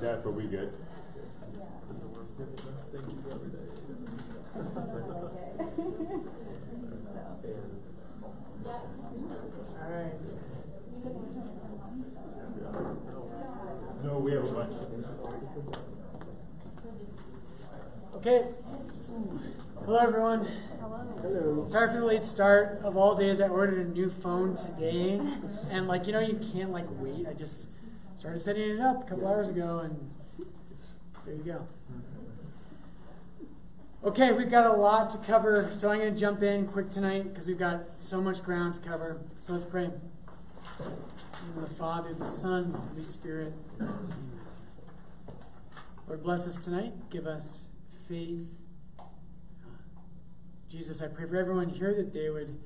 That's what we get. All right. No, we have a bunch. Okay. Hello, everyone. Hello. Sorry for the late start. Of all days, I ordered a new phone today, and you can't wait. I just started setting it up a couple hours ago, and there you go. Okay, we've got a lot to cover, so I'm going to jump in quick tonight because we've got so much ground to cover. So let's pray. In the name of the Father, the Son, the Holy Spirit. Amen. Lord, bless us tonight. Give us faith. Jesus, I pray for everyone here that they would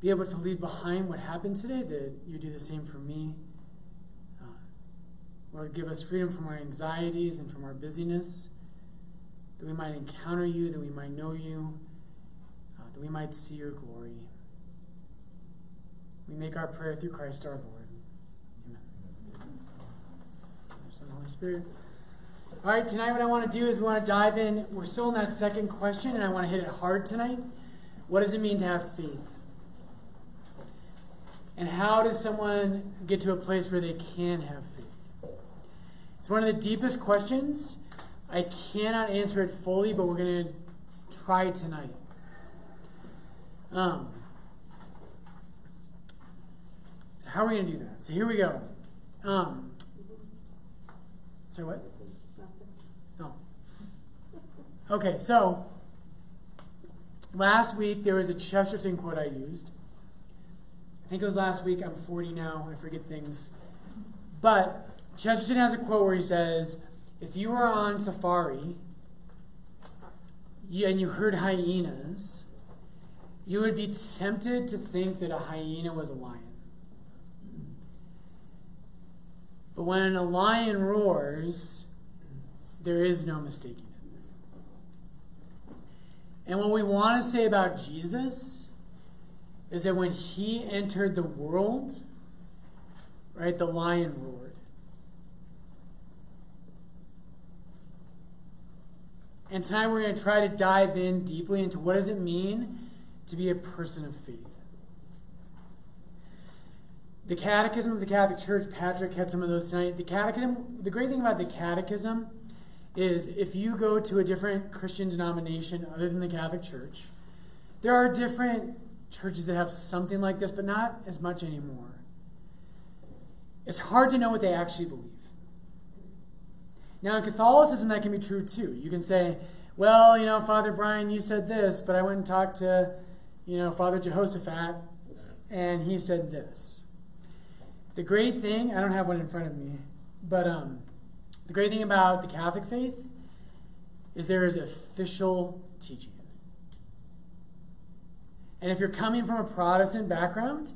be able to leave behind what happened today, that you do the same for me. Lord, give us freedom from our anxieties and from our busyness, that we might encounter you, that we might know you, that we might see your glory. We make our prayer through Christ our Lord. Amen. Son, Holy Spirit. All right, tonight what I want to do is we want to dive in. We're still in that second question, and I want to hit it hard tonight. What does it mean to have faith? And how does someone get to a place where they can have faith? It's one of the deepest questions. I cannot answer it fully, but we're going to try tonight. So how are we going to do that? So here we go. So what? No. Okay, so last week there was a Chesterton quote I used. I think it was last week. I'm 40 now. I forget things. But Chesterton has a quote where he says, if you were on safari and you heard hyenas, you would be tempted to think that a hyena was a lion. But when a lion roars, there is no mistaking it. And what we want to say about Jesus is that when he entered the world, right, the lion roared. And tonight we're going to try to dive in deeply into what does it mean to be a person of faith. The Catechism of the Catholic Church, Patrick had some of those tonight. The Catechism, the great thing about the Catechism is if you go to a different Christian denomination other than the Catholic Church, there are different churches that have something like this, but not as much anymore. It's hard to know what they actually believe. Now, in Catholicism, that can be true, too. You can say, well, Father Brian, you said this, but I went and talked to, Father Jehoshaphat, and he said this. The great thing, I don't have one in front of me, but the great thing about the Catholic faith is there is official teaching. And if you're coming from a Protestant background,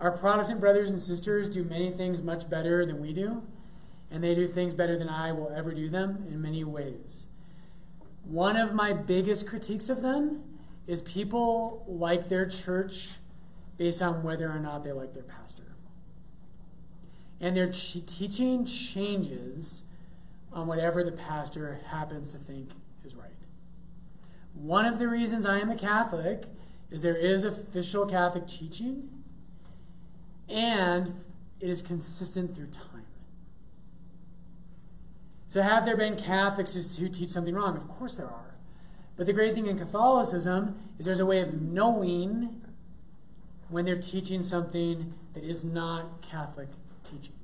our Protestant brothers and sisters do many things much better than we do. And they do things better than I will ever do them in many ways. One of my biggest critiques of them is people like their church based on whether or not they like their pastor. And their teaching changes on whatever the pastor happens to think is right. One of the reasons I am a Catholic is there is official Catholic teaching, and it is consistent through time. So have there been Catholics who teach something wrong? Of course there are. But the great thing in Catholicism is there's a way of knowing when they're teaching something that is not Catholic teaching.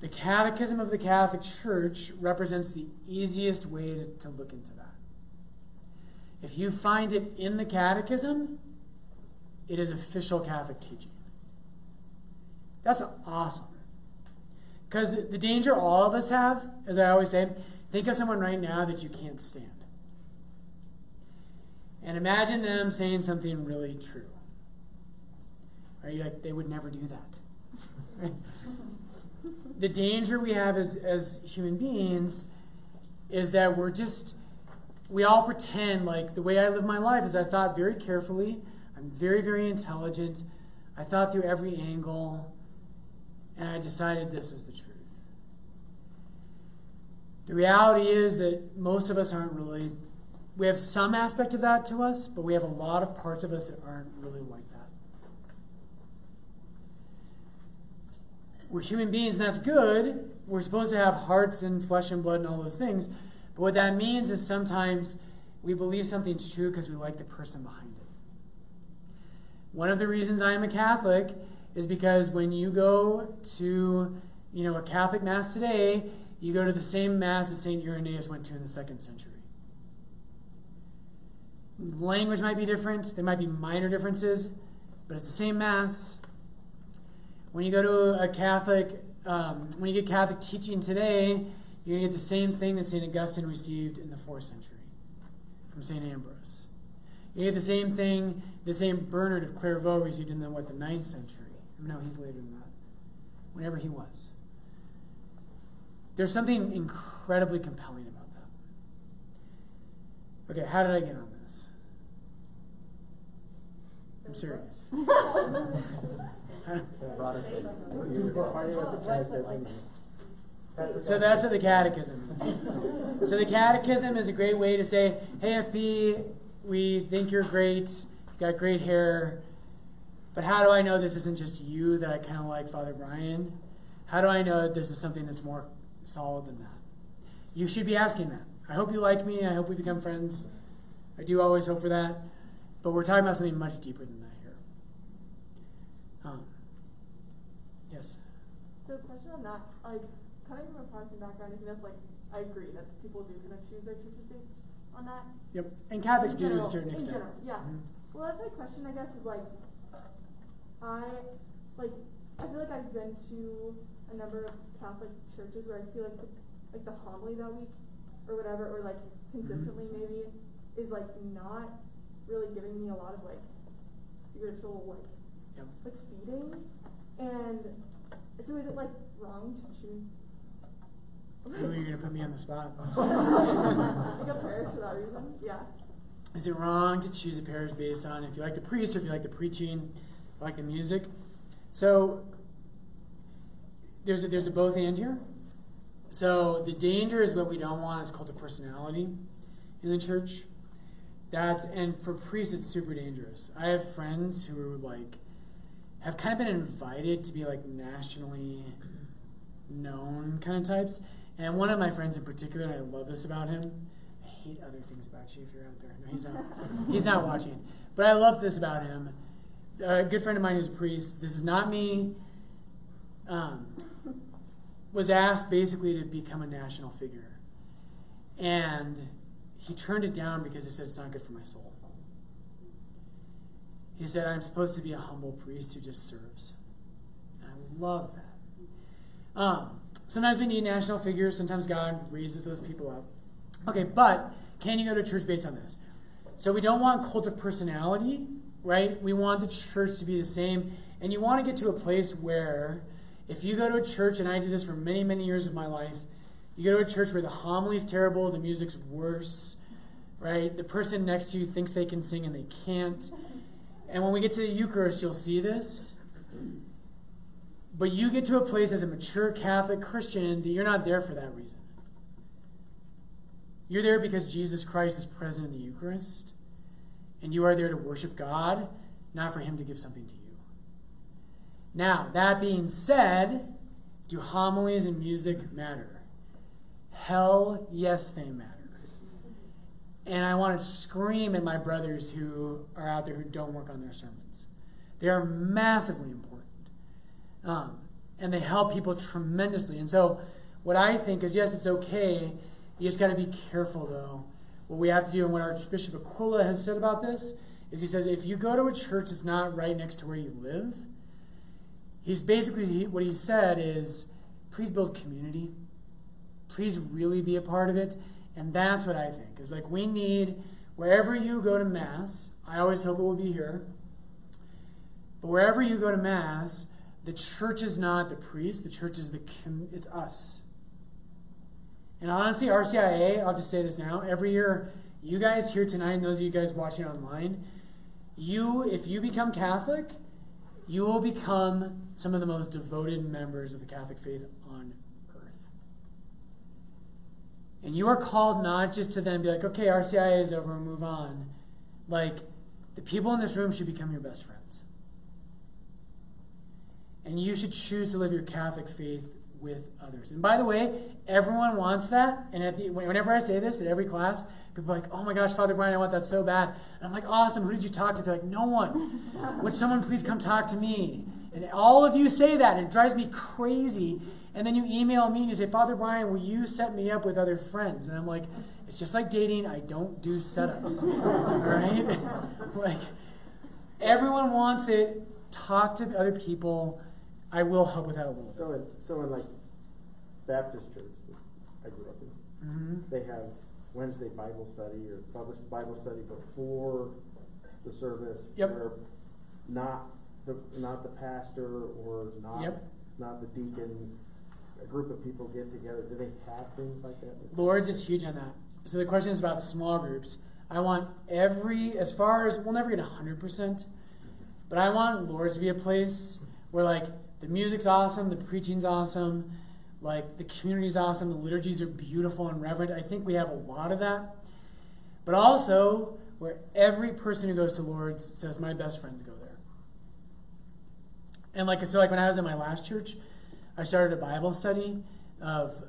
The Catechism of the Catholic Church represents the easiest way to look into that. If you find it in the Catechism, it is official Catholic teaching. That's awesome. Because the danger all of us have, as I always say, think of someone right now that you can't stand. And imagine them saying something really true. Are you like, they would never do that. Right? The danger we have as human beings is that we all pretend like the way I live my life is I thought very carefully, I'm very, very intelligent, I thought through every angle, and I decided this was the truth. The reality is that most of us aren't really, we have some aspect of that to us, but we have a lot of parts of us that aren't really like that. We're human beings, and that's good. We're supposed to have hearts and flesh and blood and all those things. But what that means is sometimes we believe something's true because we like the person behind it. One of the reasons I am a Catholic is because when you go to, you know, a Catholic Mass today, you go to the same Mass that St. Irenaeus went to in the 2nd century. Language might be different. There might be minor differences, but it's the same Mass. When you go to a Catholic, when you get Catholic teaching today, you're going to get the same thing that St. Augustine received in the 4th century from St. Ambrose. You get the same thing that St. Bernard of Clairvaux received in the, what, the 9th century. No, he's later than that. Whenever he was. There's something incredibly compelling about that. Okay, how did I get on this? I'm serious. So that's what the Catechism is. So the Catechism is a great way to say, hey, FB, we think you're great, you've got great hair, but how do I know this isn't just you that I kind of like Father Brian? How do I know that this is something that's more solid than that? You should be asking that. I hope you like me. I hope we become friends. I do always hope for that. But we're talking about something much deeper than that here. Yes? So question on that, like, coming from a Protestant background, I think that's like, I agree that people do kind of choose their churches based on that. Yep, and Catholics do to a certain extent. In general, yeah. Mm-hmm. Well, that's my question, I guess, is like, I feel like I've been to a number of Catholic churches where I feel like the homily that week or whatever, or like consistently maybe, is like not really giving me a lot of like spiritual like feeding. And so is it like wrong to choose? Ooh, you're gonna put me on the spot. Like a parish for that reason? Yeah. Is it wrong to choose a parish based on if you like the priest or if you like the preaching? Like the music. So there's a both and here. So the danger is what we don't want is cult of personality in the church. And for priests it's super dangerous. I have friends who are like have kind of been invited to be like nationally known kind of types. And one of my friends in particular, and I love this about him. I hate other things about you if you're out there. No, he's not watching. But I love this about him. A good friend of mine who's a priest, this is not me, was asked basically to become a national figure. And he turned it down because he said, it's not good for my soul. He said, I'm supposed to be a humble priest who just serves. And I love that. Sometimes we need national figures. Sometimes God raises those people up. Okay, but can you go to church based on this? So we don't want cult of personality. Right? We want the church to be the same. And you want to get to a place where if you go to a church, and I did this for many, many years of my life, you go to a church where the homily's terrible, the music's worse, right? The person next to you thinks they can sing and they can't. And when we get to the Eucharist, you'll see this. But you get to a place as a mature Catholic Christian that you're not there for that reason. You're there because Jesus Christ is present in the Eucharist. And you are there to worship God, not for him to give something to you. Now, that being said, do homilies and music matter? Hell yes, they matter. And I want to scream at my brothers who are out there who don't work on their sermons. They are massively important. And they help people tremendously. And so what I think is, yes, it's okay. You just got to be careful, though. What we have to do, and what Archbishop Aquila has said about this, is he says, if you go to a church that's not right next to where you live, what he said is, please build community. Please really be a part of it. And that's what I think. Is like we need, wherever you go to Mass, I always hope it will be here, but wherever you go to Mass, the church is not the priest, the church is it's us. And honestly, RCIA, I'll just say this now, every year, you guys here tonight and those of you guys watching online, if you become Catholic, you will become some of the most devoted members of the Catholic faith on earth. And you are called not just to then be like, okay, RCIA is over and move on. Like, the people in this room should become your best friends. And you should choose to live your Catholic faith with others. And by the way, everyone wants that. And at the, whenever I say this at every class, people are like, oh my gosh, Father Brian, I want that so bad. And I'm like, awesome, who did you talk to? They're like, no one. Would someone please come talk to me? And all of you say that, and it drives me crazy. And then you email me and you say, Father Brian, will you set me up with other friends? And I'm like, it's just like dating. I don't do setups, all right? Like, everyone wants it. Talk to other people. I will help with that a little bit. So in like Baptist church that I grew up in, they have Wednesday Bible study or published Bible study before the service. Yep. Where not the pastor or not the deacon, a group of people get together. Do they have things like that? Lourdes is huge on that. So the question is about small groups. I want as far as, we'll never get 100%, but I want Lourdes to be a place where like the music's awesome, the preaching's awesome, like the community's awesome, the liturgies are beautiful and reverent. I think we have a lot of that. But also where every person who goes to Lourdes says, my best friends go there. And like, so like when I was in my last church, I started a Bible study of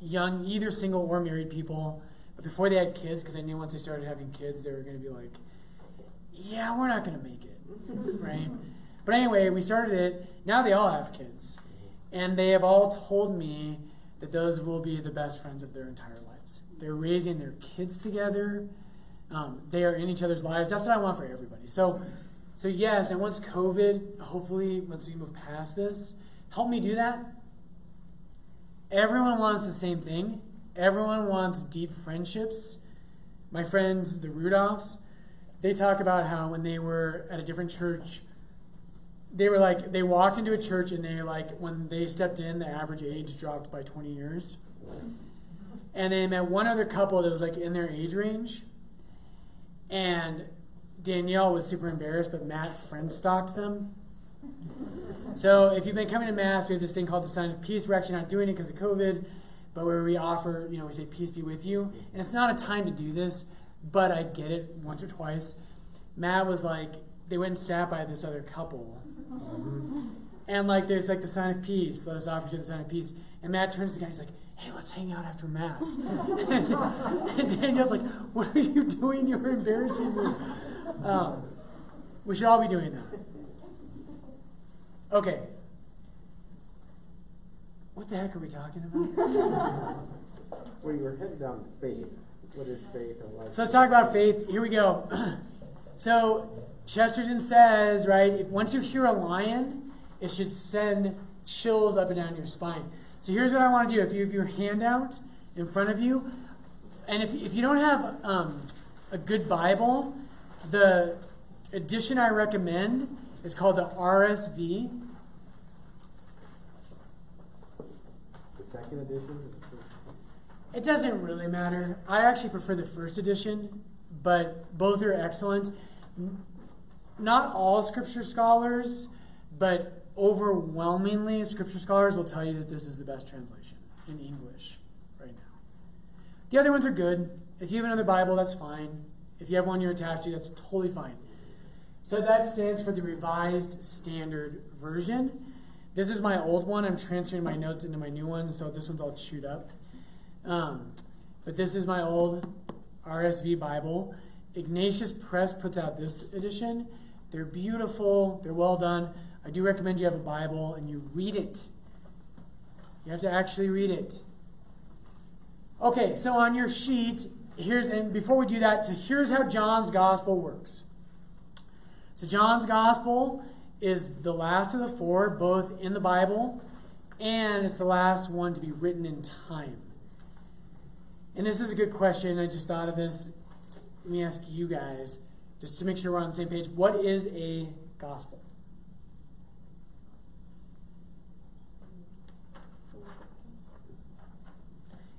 young, either single or married people. But before they had kids, because I knew once they started having kids, they were going to be like, yeah, we're not going to make it, right? But anyway, we started it. Now they all have kids. And they have all told me that those will be the best friends of their entire lives. They're raising their kids together. They are in each other's lives. That's what I want for everybody. So yes, and once COVID, hopefully, once we move past this, help me do that. Everyone wants the same thing. Everyone wants deep friendships. My friends, the Rudolphs, they talk about how when they were at a different church, they were like, they walked into a church and they like, when they stepped in, the average age dropped by 20 years. And they met one other couple that was like in their age range. And Danielle was super embarrassed, but Matt friend-stalked them. So if you've been coming to Mass, we have this thing called the Sign of Peace. We're actually not doing it because of COVID, but where we offer, we say, peace be with you. And it's not a time to do this, but I get it once or twice. Matt was like, they went and sat by this other couple. And like, there's like the sign of peace. Let us offer you the sign of peace. And Matt turns to the guy, he's like, hey, let's hang out after Mass. And Danielle's like, what are you doing? You're embarrassing me. We should all be doing that. Okay. What the heck are we talking about? Well, you were headed down to faith. What is faith and life? So let's talk about faith. Here we go. So Chesterton says, right, if once you hear a lion, it should send chills up and down your spine. So here's what I want to do. If you have your handout in front of you, and if you don't have a good Bible, the edition I recommend is called the RSV. The second edition? It doesn't really matter. I actually prefer the first edition, but both are excellent. Not all scripture scholars, but overwhelmingly scripture scholars will tell you that this is the best translation in English right now. The other ones are good. If you have another Bible, that's fine. If you have one you're attached to, that's totally fine. So that stands for the Revised Standard Version. This is my old one. I'm transferring my notes into my new one, so this one's all chewed up. But this is my old RSV Bible. Ignatius Press puts out this edition. They're beautiful. They're well done. I do recommend you have a Bible and you read it. You have to actually read it. Okay, so on your sheet, and before we do that, so here's how John's Gospel works. So John's Gospel is the last of the four, both in the Bible, and it's the last one to be written in time. And this is a good question. I just thought of this. Let me ask you guys, just to make sure we're on the same page. What is a gospel?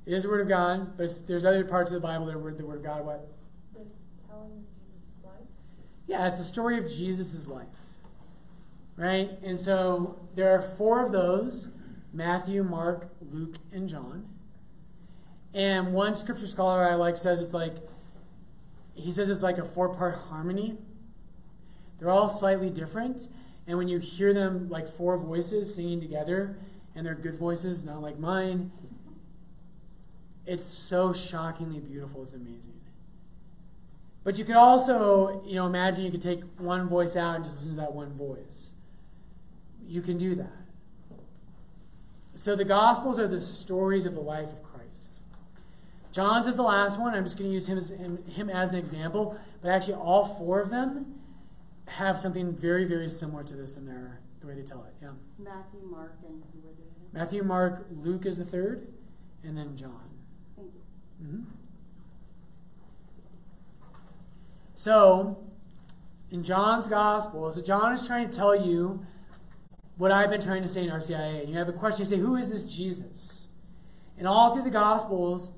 It is the Word of God, but there's other parts of the Bible that are the Word of God. What? The telling of Jesus' life. Yeah, it's the story of Jesus' life, right? And so there are four of those, Matthew, Mark, Luke, and John. And one scripture scholar I like says it's like, he says it's like a four-part harmony. They're all slightly different, and when you hear them like four voices singing together, and they're good voices, not like mine, it's so shockingly beautiful, it's amazing. But you could also, you know, imagine you could take one voice out and just listen to that one voice. You can do that. So the Gospels are the stories of the life of Christ. John's is the last one. I'm just going to use him as an example. But actually all four of them have something very, very similar to this in the way they tell it. Yeah. Matthew, Mark, and who were they? Matthew, Mark, Luke is the third, and then John. Thank you. Mm-hmm. So, in John's Gospel, so John is trying to tell you what I've been trying to say in RCIA. And you have a question, you say, who is this Jesus? And all through the Gospels,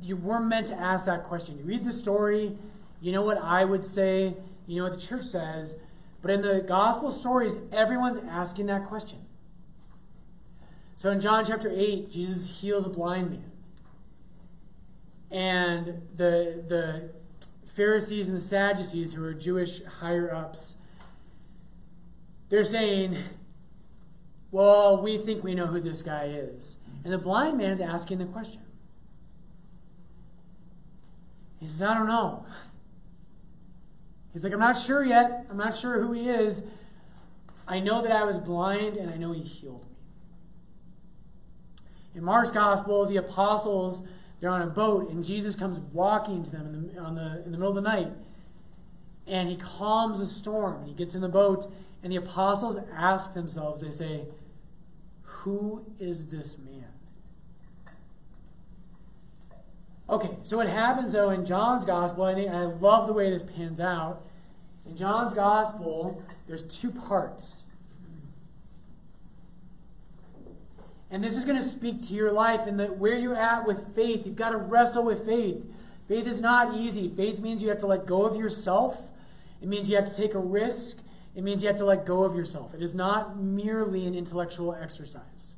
you were meant to ask that question. You read the story, you know what I would say, you know what the church says, but in the Gospel stories, everyone's asking that question. So in John chapter 8, Jesus heals a blind man. And the Pharisees and the Sadducees, who are Jewish higher-ups, they're saying, well, we think we know who this guy is. And the blind man's asking the question. He says, I don't know. He's like, I'm not sure yet. I'm not sure who he is. I know that I was blind, and I know he healed me. In Mark's Gospel, the apostles, they're on a boat, and Jesus comes walking to them in the middle of the night. And he calms the storm, and he gets in the boat, and the apostles ask themselves, they say, who is this man? Okay, so what happens, though, in John's Gospel, and I love the way this pans out. In John's Gospel, there's two parts. And this is going to speak to your life and where you're at with faith. You've got to wrestle with faith. Faith is not easy. Faith means you have to let go of yourself. It means you have to take a risk. It means you have to let go of yourself. It is not merely an intellectual exercise.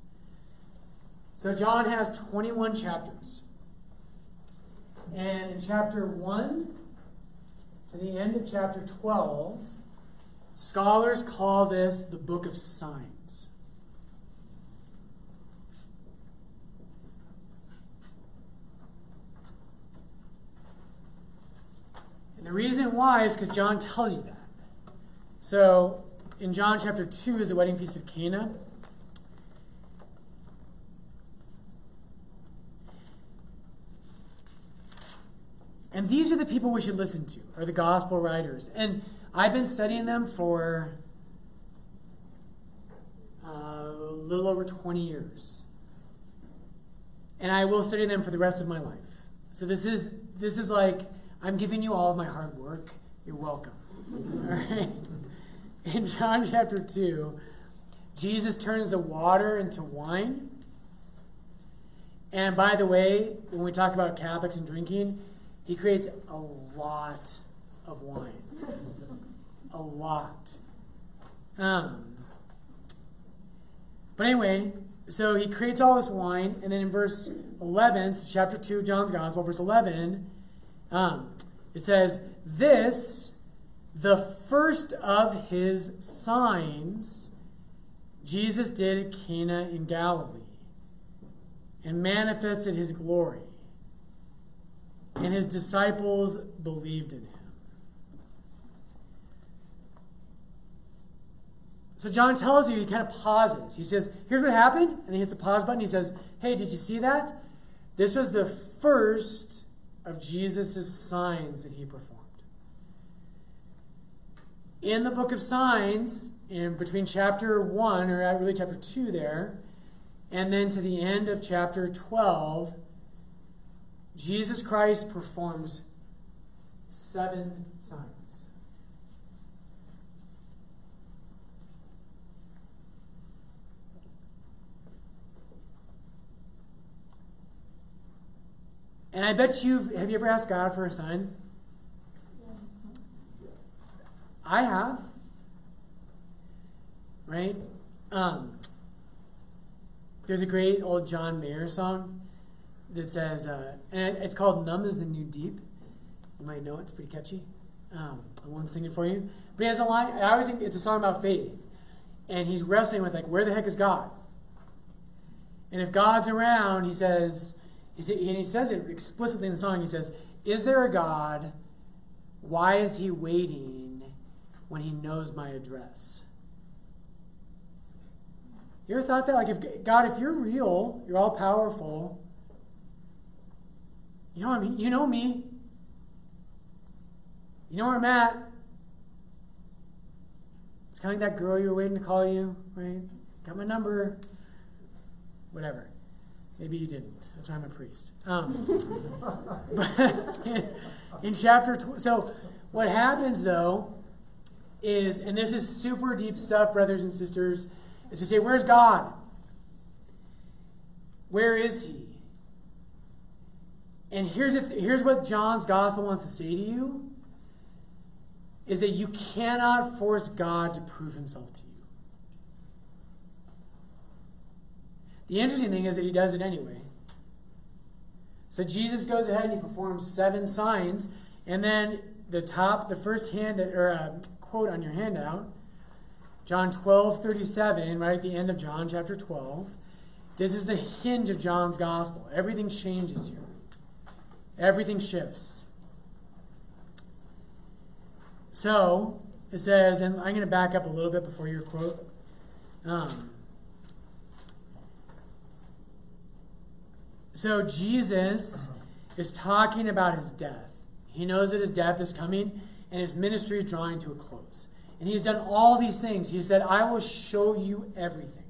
So John has 21 chapters. And in chapter 1 to the end of chapter 12, scholars call this the Book of Signs. The reason why is because John tells you that. So in John chapter 2 is the wedding feast of Cana. And these are the people we should listen to, are the gospel writers. And I've been studying them for a little over 20 years. And I will study them for the rest of my life. So this is like, I'm giving you all of my hard work. You're welcome. All right. In John chapter 2, Jesus turns the water into wine. And by the way, when we talk about Catholics and drinking, he creates a lot of wine. A lot. But anyway, so he creates all this wine. And then in verse 11, so chapter 2 of John's Gospel, verse 11, it says, this, the first of his signs, Jesus did at Cana in Galilee and manifested his glory, and his disciples believed in him. So John tells you, he kind of pauses. He says, here's what happened, and he hits the pause button. He says, hey, did you see that? This was the first of Jesus' signs that he performed. In the Book of Signs, in between chapter 1, or really chapter 2 there, and then to the end of chapter 12, Jesus Christ performs 7 signs. And I bet have you ever asked God for a sign? Yeah. I have. Right? There's a great old John Mayer song that says, and it's called Numb is the New Deep. You might know it, it's pretty catchy. I won't sing it for you. But he has a line, I always think it's a song about faith. And he's wrestling with, like, where the heck is God? And if God's around, he says it explicitly in the song, he says, is there a God? Why is he waiting when he knows my address? You ever thought that? Like, if God, if you're real, you're all powerful, you know what I mean? You know me. You know where I'm at. It's kind of like that girl you're waiting to call you, right? Got my number. Whatever. Maybe you didn't. That's why I'm a priest. In chapter 12, so what happens, though, is, and this is super deep stuff, brothers and sisters, is to say, where's God? Where is he? And here's what John's gospel wants to say to you, is that you cannot force God to prove himself to you. The interesting thing is that he does it anyway. So Jesus goes ahead and he performs 7 signs, and then the first quote on your handout, John 12:37, right at the end of John chapter 12. This is the hinge of John's gospel. Everything changes here. Everything shifts. So it says, and I'm going to back up a little bit before your quote. So Jesus is talking about his death. He knows that his death is coming and his ministry is drawing to a close. And he has done all these things. He said, I will show you everything.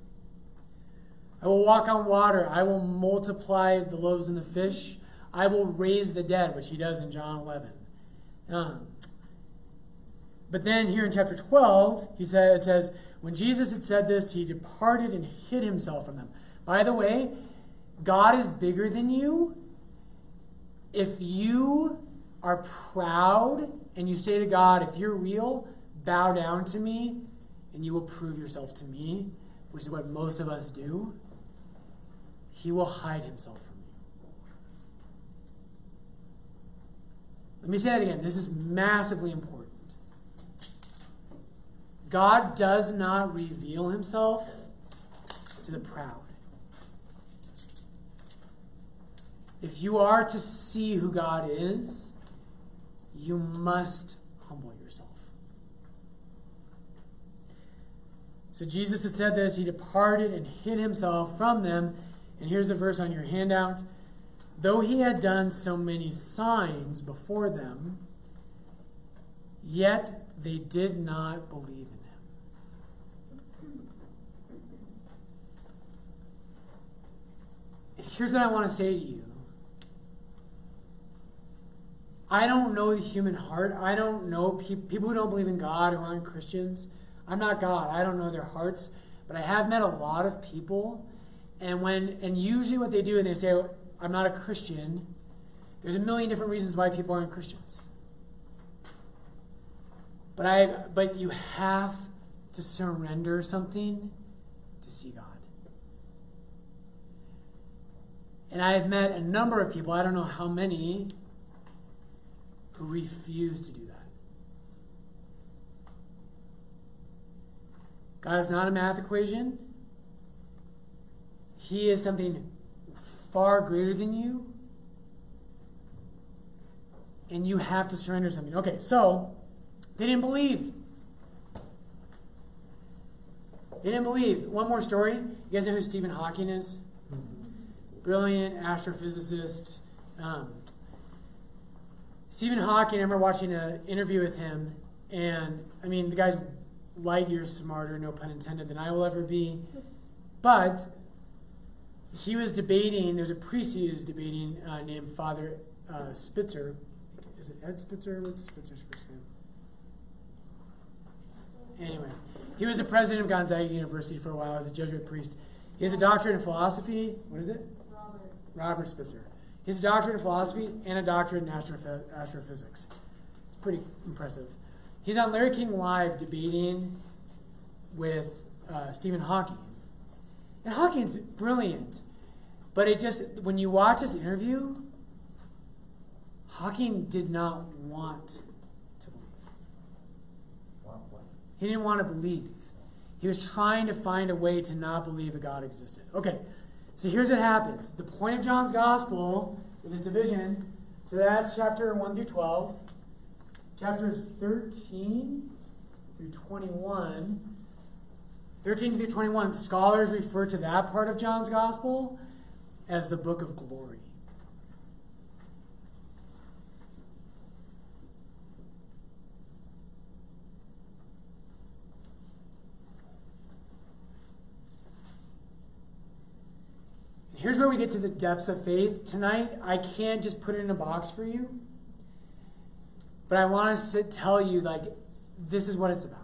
I will walk on water. I will multiply the loaves and the fish. I will raise the dead, which he does in John 11. But then here in chapter 12, it says, when Jesus had said this, he departed and hid himself from them. By the way, God is bigger than you. If you are proud and you say to God, if you're real, bow down to me and you will prove yourself to me, which is what most of us do, he will hide himself from you. Let me say that again. This is massively important. God does not reveal himself to the proud. If you are to see who God is, you must humble yourself. So Jesus had said this, he departed and hid himself from them. And here's the verse on your handout. Though he had done so many signs before them, yet they did not believe in him. Here's what I want to say to you. I don't know the human heart. I don't know people who don't believe in God, who aren't Christians. I'm not God. I don't know their hearts. But I have met a lot of people. And usually what they do, and they say, I'm not a Christian. There's a million different reasons why people aren't Christians. But you have to surrender something to see God. And I have met a number of people, I don't know how many, who refuse to do that. God is not a math equation. He is something far greater than you. And you have to surrender something. Okay, so they didn't believe. They didn't believe. One more story. You guys know who Stephen Hawking is? Brilliant astrophysicist. Stephen Hawking, I remember watching an interview with him, and I mean, the guy's light years smarter, no pun intended, than I will ever be. But he was debating, there's a priest he was debating named Father Spitzer. Is it Ed Spitzer? What's Spitzer's first name? Anyway, he was the president of Gonzaga University for a while as a Jesuit priest. He has a doctorate in philosophy. What is it? Robert Spitzer. He has a doctorate in philosophy and a doctorate in astrophysics. It's pretty impressive. He's on Larry King Live debating with Stephen Hawking. And Hawking's brilliant. But it just, when you watch this interview, Hawking did not want to believe. He didn't want to believe. He was trying to find a way to not believe that God existed. Okay, so here's what happens. The point of John's gospel is this division. So that's chapter 1 through 12. Chapters 13 through 21. 13 through 21, scholars refer to that part of John's gospel as the book of glory. Here's where we get to the depths of faith. Tonight, I can't just put it in a box for you, but I want to tell you, like, this is what it's about.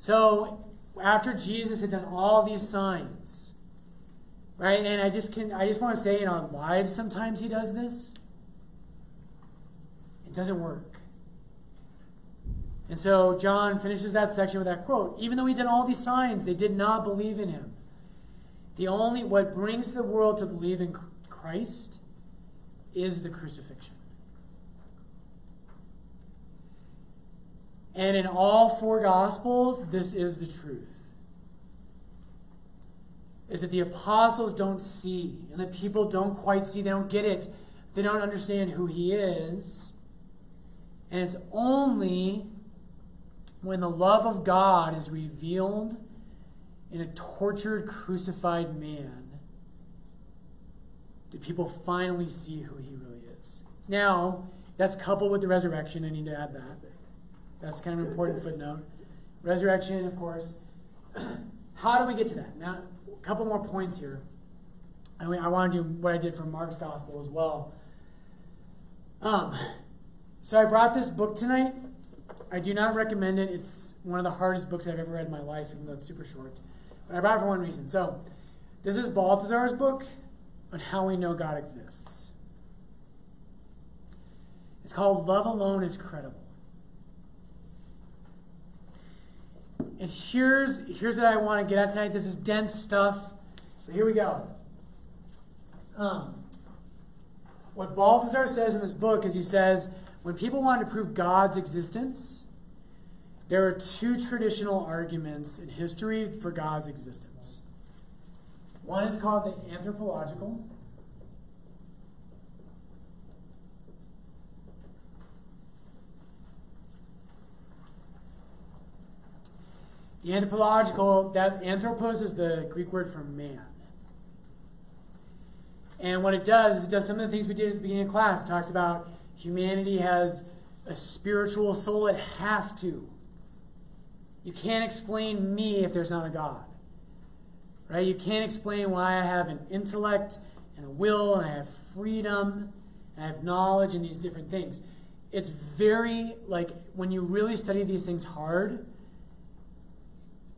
So, after Jesus had done all these signs, right? And I just want to say, in our lives, sometimes he does this. It doesn't work. And so John finishes that section with that quote. Even though he did all these signs, they did not believe in him. What brings the world to believe in Christ is the crucifixion. And in all four Gospels, this is the truth. Is that the apostles don't see, and the people don't quite see, they don't get it, they don't understand who he is. And it's only when the love of God is revealed in a tortured, crucified man, do people finally see who he really is. Now, that's coupled with the resurrection. I need to add that. That's kind of an important footnote. Resurrection, of course. How do we get to that? Now, a couple more points here. I want to do what I did for Mark's gospel as well. So I brought this book tonight. I do not recommend it. It's one of the hardest books I've ever read in my life, even though it's super short. But I brought it for one reason. So this is Balthasar's book on how we know God exists. It's called Love Alone is Credible. And here's what I want to get at tonight. This is dense stuff, but here we go. What Balthasar says in this book is he says, when people wanted to prove God's existence, there are two traditional arguments in history for God's existence. One is called the anthropological, that anthropos is the Greek word for man. And what it does is it does some of the things we did at the beginning of class. It talks about humanity has a spiritual soul. It has to. You can't explain me if there's not a God. Right? You can't explain why I have an intellect and a will and I have freedom and I have knowledge and these different things. It's very, like, when you really study these things hard,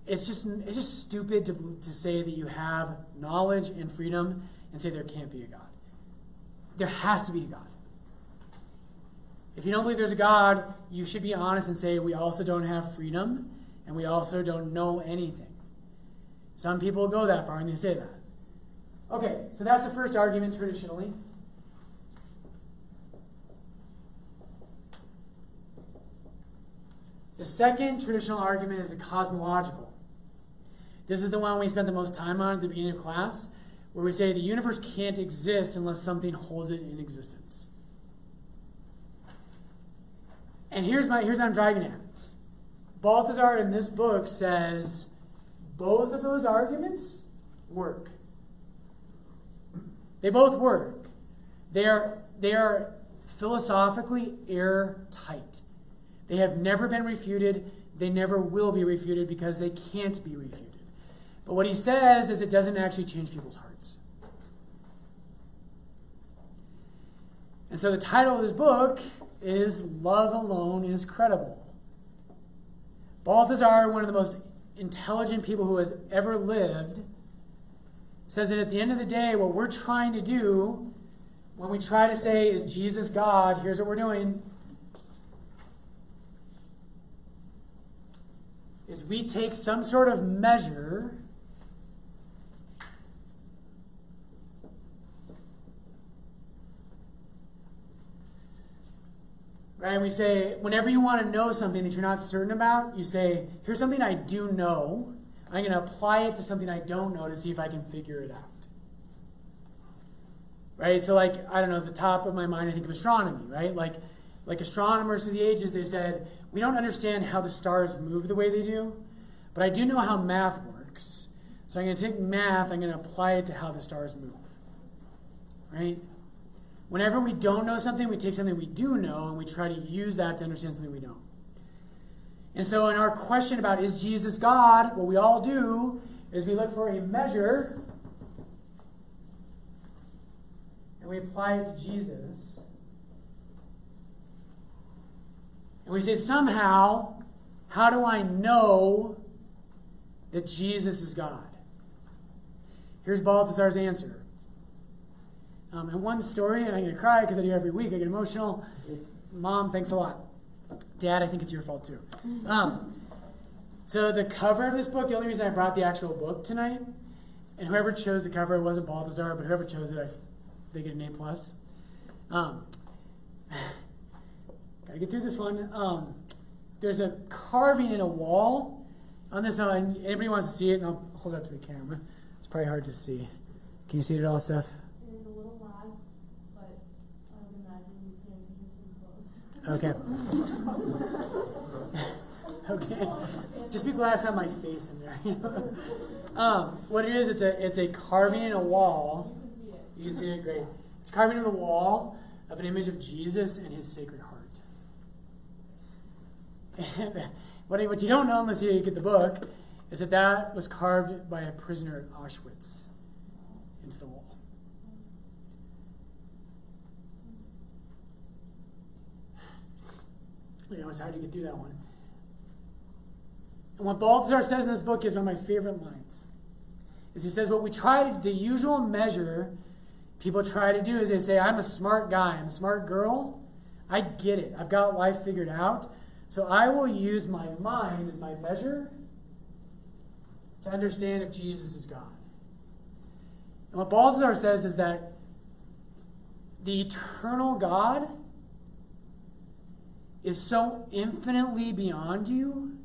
it's just stupid to say that you have knowledge and freedom and say there can't be a God. There has to be a God. If you don't believe there's a God, you should be honest and say we also don't have freedom and we also don't know anything. Some people go that far and they say that. Okay, so that's the first argument traditionally. The second traditional argument is the cosmological. This is the one we spent the most time on at the beginning of class, where we say the universe can't exist unless something holds it in existence. And here's what I'm driving at. Balthasar in this book says both of those arguments work. They both work. They are philosophically airtight. They have never been refuted. They never will be refuted because they can't be refuted. But what he says is it doesn't actually change people's hearts. And so the title of this book is Love Alone is Credible. Balthasar, one of the most intelligent people who has ever lived, says that at the end of the day, what we're trying to do when we try to say, is Jesus God? Here's what we're doing. Is we take some sort of measure right? We say, whenever you want to know something that you're not certain about, you say, here's something I do know. I'm going to apply it to something I don't know to see if I can figure it out. Right? So, like, I don't know, at the top of my mind, I think of astronomy, right? Like astronomers through the ages, they said, we don't understand how the stars move the way they do, but I do know how math works. So I'm going to take math, I'm going to apply it to how the stars move. Right? Whenever we don't know something, we take something we do know and we try to use that to understand something we don't. And so in our question about is Jesus God, what we all do is we look for a measure and we apply it to Jesus. And we say somehow, how do I know that Jesus is God? Here's Balthasar's answer. And one story, and I'm going to cry because I do every week. I get emotional. Mom, thanks a lot. Dad, I think it's your fault too. So the cover of this book, the only reason I brought the actual book tonight, and whoever chose the cover, it wasn't Balthasar, but whoever chose it, they get an A+. Got to get through this one. There's a carving in a wall on this one. Anybody wants to see it? And I'll hold it up to the camera. It's probably hard to see. Can you see it all, Steph? Okay. Okay. Just be glad it's not my face in there. You know? What it is, it's a carving in a wall. You can see it. Great. It's carving in the wall of an image of Jesus and his Sacred Heart. What you don't know unless you get the book is that that was carved by a prisoner at Auschwitz into the wall. You know, it's hard to get through that one. And what Balthasar says in this book is one of my favorite lines. Is he says, what we try to do, the usual measure people try to do is they say, I'm a smart guy, I'm a smart girl. I get it. I've got life figured out. So I will use my mind as my measure to understand if Jesus is God. And what Balthasar says is that the eternal God is so infinitely beyond you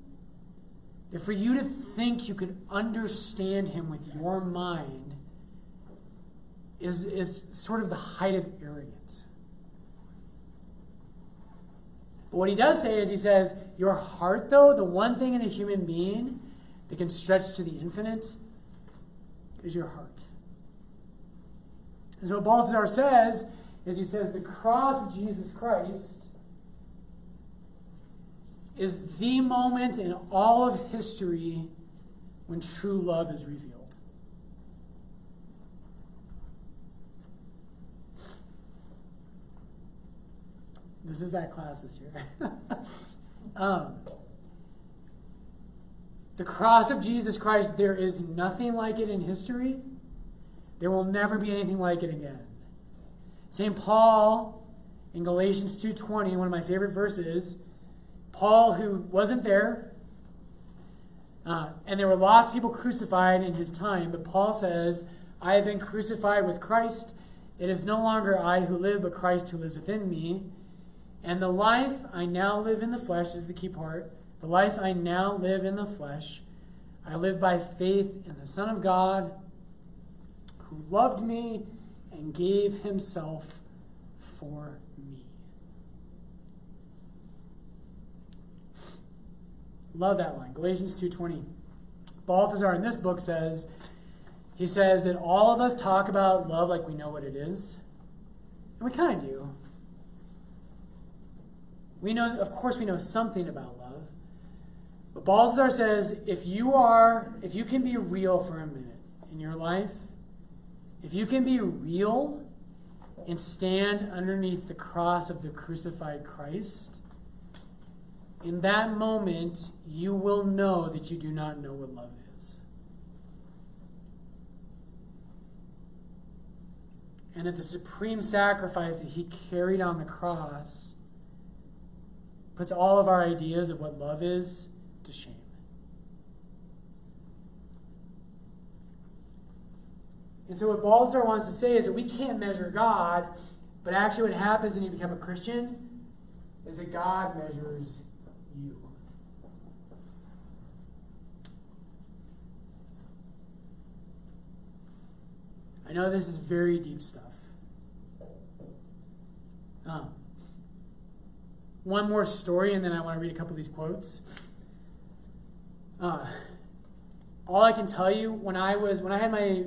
that for you to think you could understand him with your mind is sort of the height of arrogance. But what he does say is he says, your heart, though, the one thing in a human being that can stretch to the infinite is your heart. And so what Balthasar says is he says, the cross of Jesus Christ is the moment in all of history when true love is revealed. This is that class this year. The cross of Jesus Christ, there is nothing like it in history. There will never be anything like it again. St. Paul in Galatians 2:20, one of my favorite verses, Paul, who wasn't there, and there were lots of people crucified in his time, but Paul says, I have been crucified with Christ. It is no longer I who live, but Christ who lives within me. And the life I now live in the flesh, this is the key part, the life I now live in the flesh, I live by faith in the Son of God, who loved me and gave himself for me. Love that line, Galatians 2:20. Balthasar in this book says, he says that all of us talk about love like we know what it is. And we kind of do. We know, of course we know something about love. But Balthasar says, if you can be real for a minute in your life, if you can be real and stand underneath the cross of the crucified Christ, in that moment, you will know that you do not know what love is. And that the supreme sacrifice that he carried on the cross puts all of our ideas of what love is to shame. And so what Balthasar wants to say is that we can't measure God, but actually what happens when you become a Christian is that God measures you. I know this is very deep stuff. One more story, and then I want to read a couple of these quotes. All I can tell you, when I had my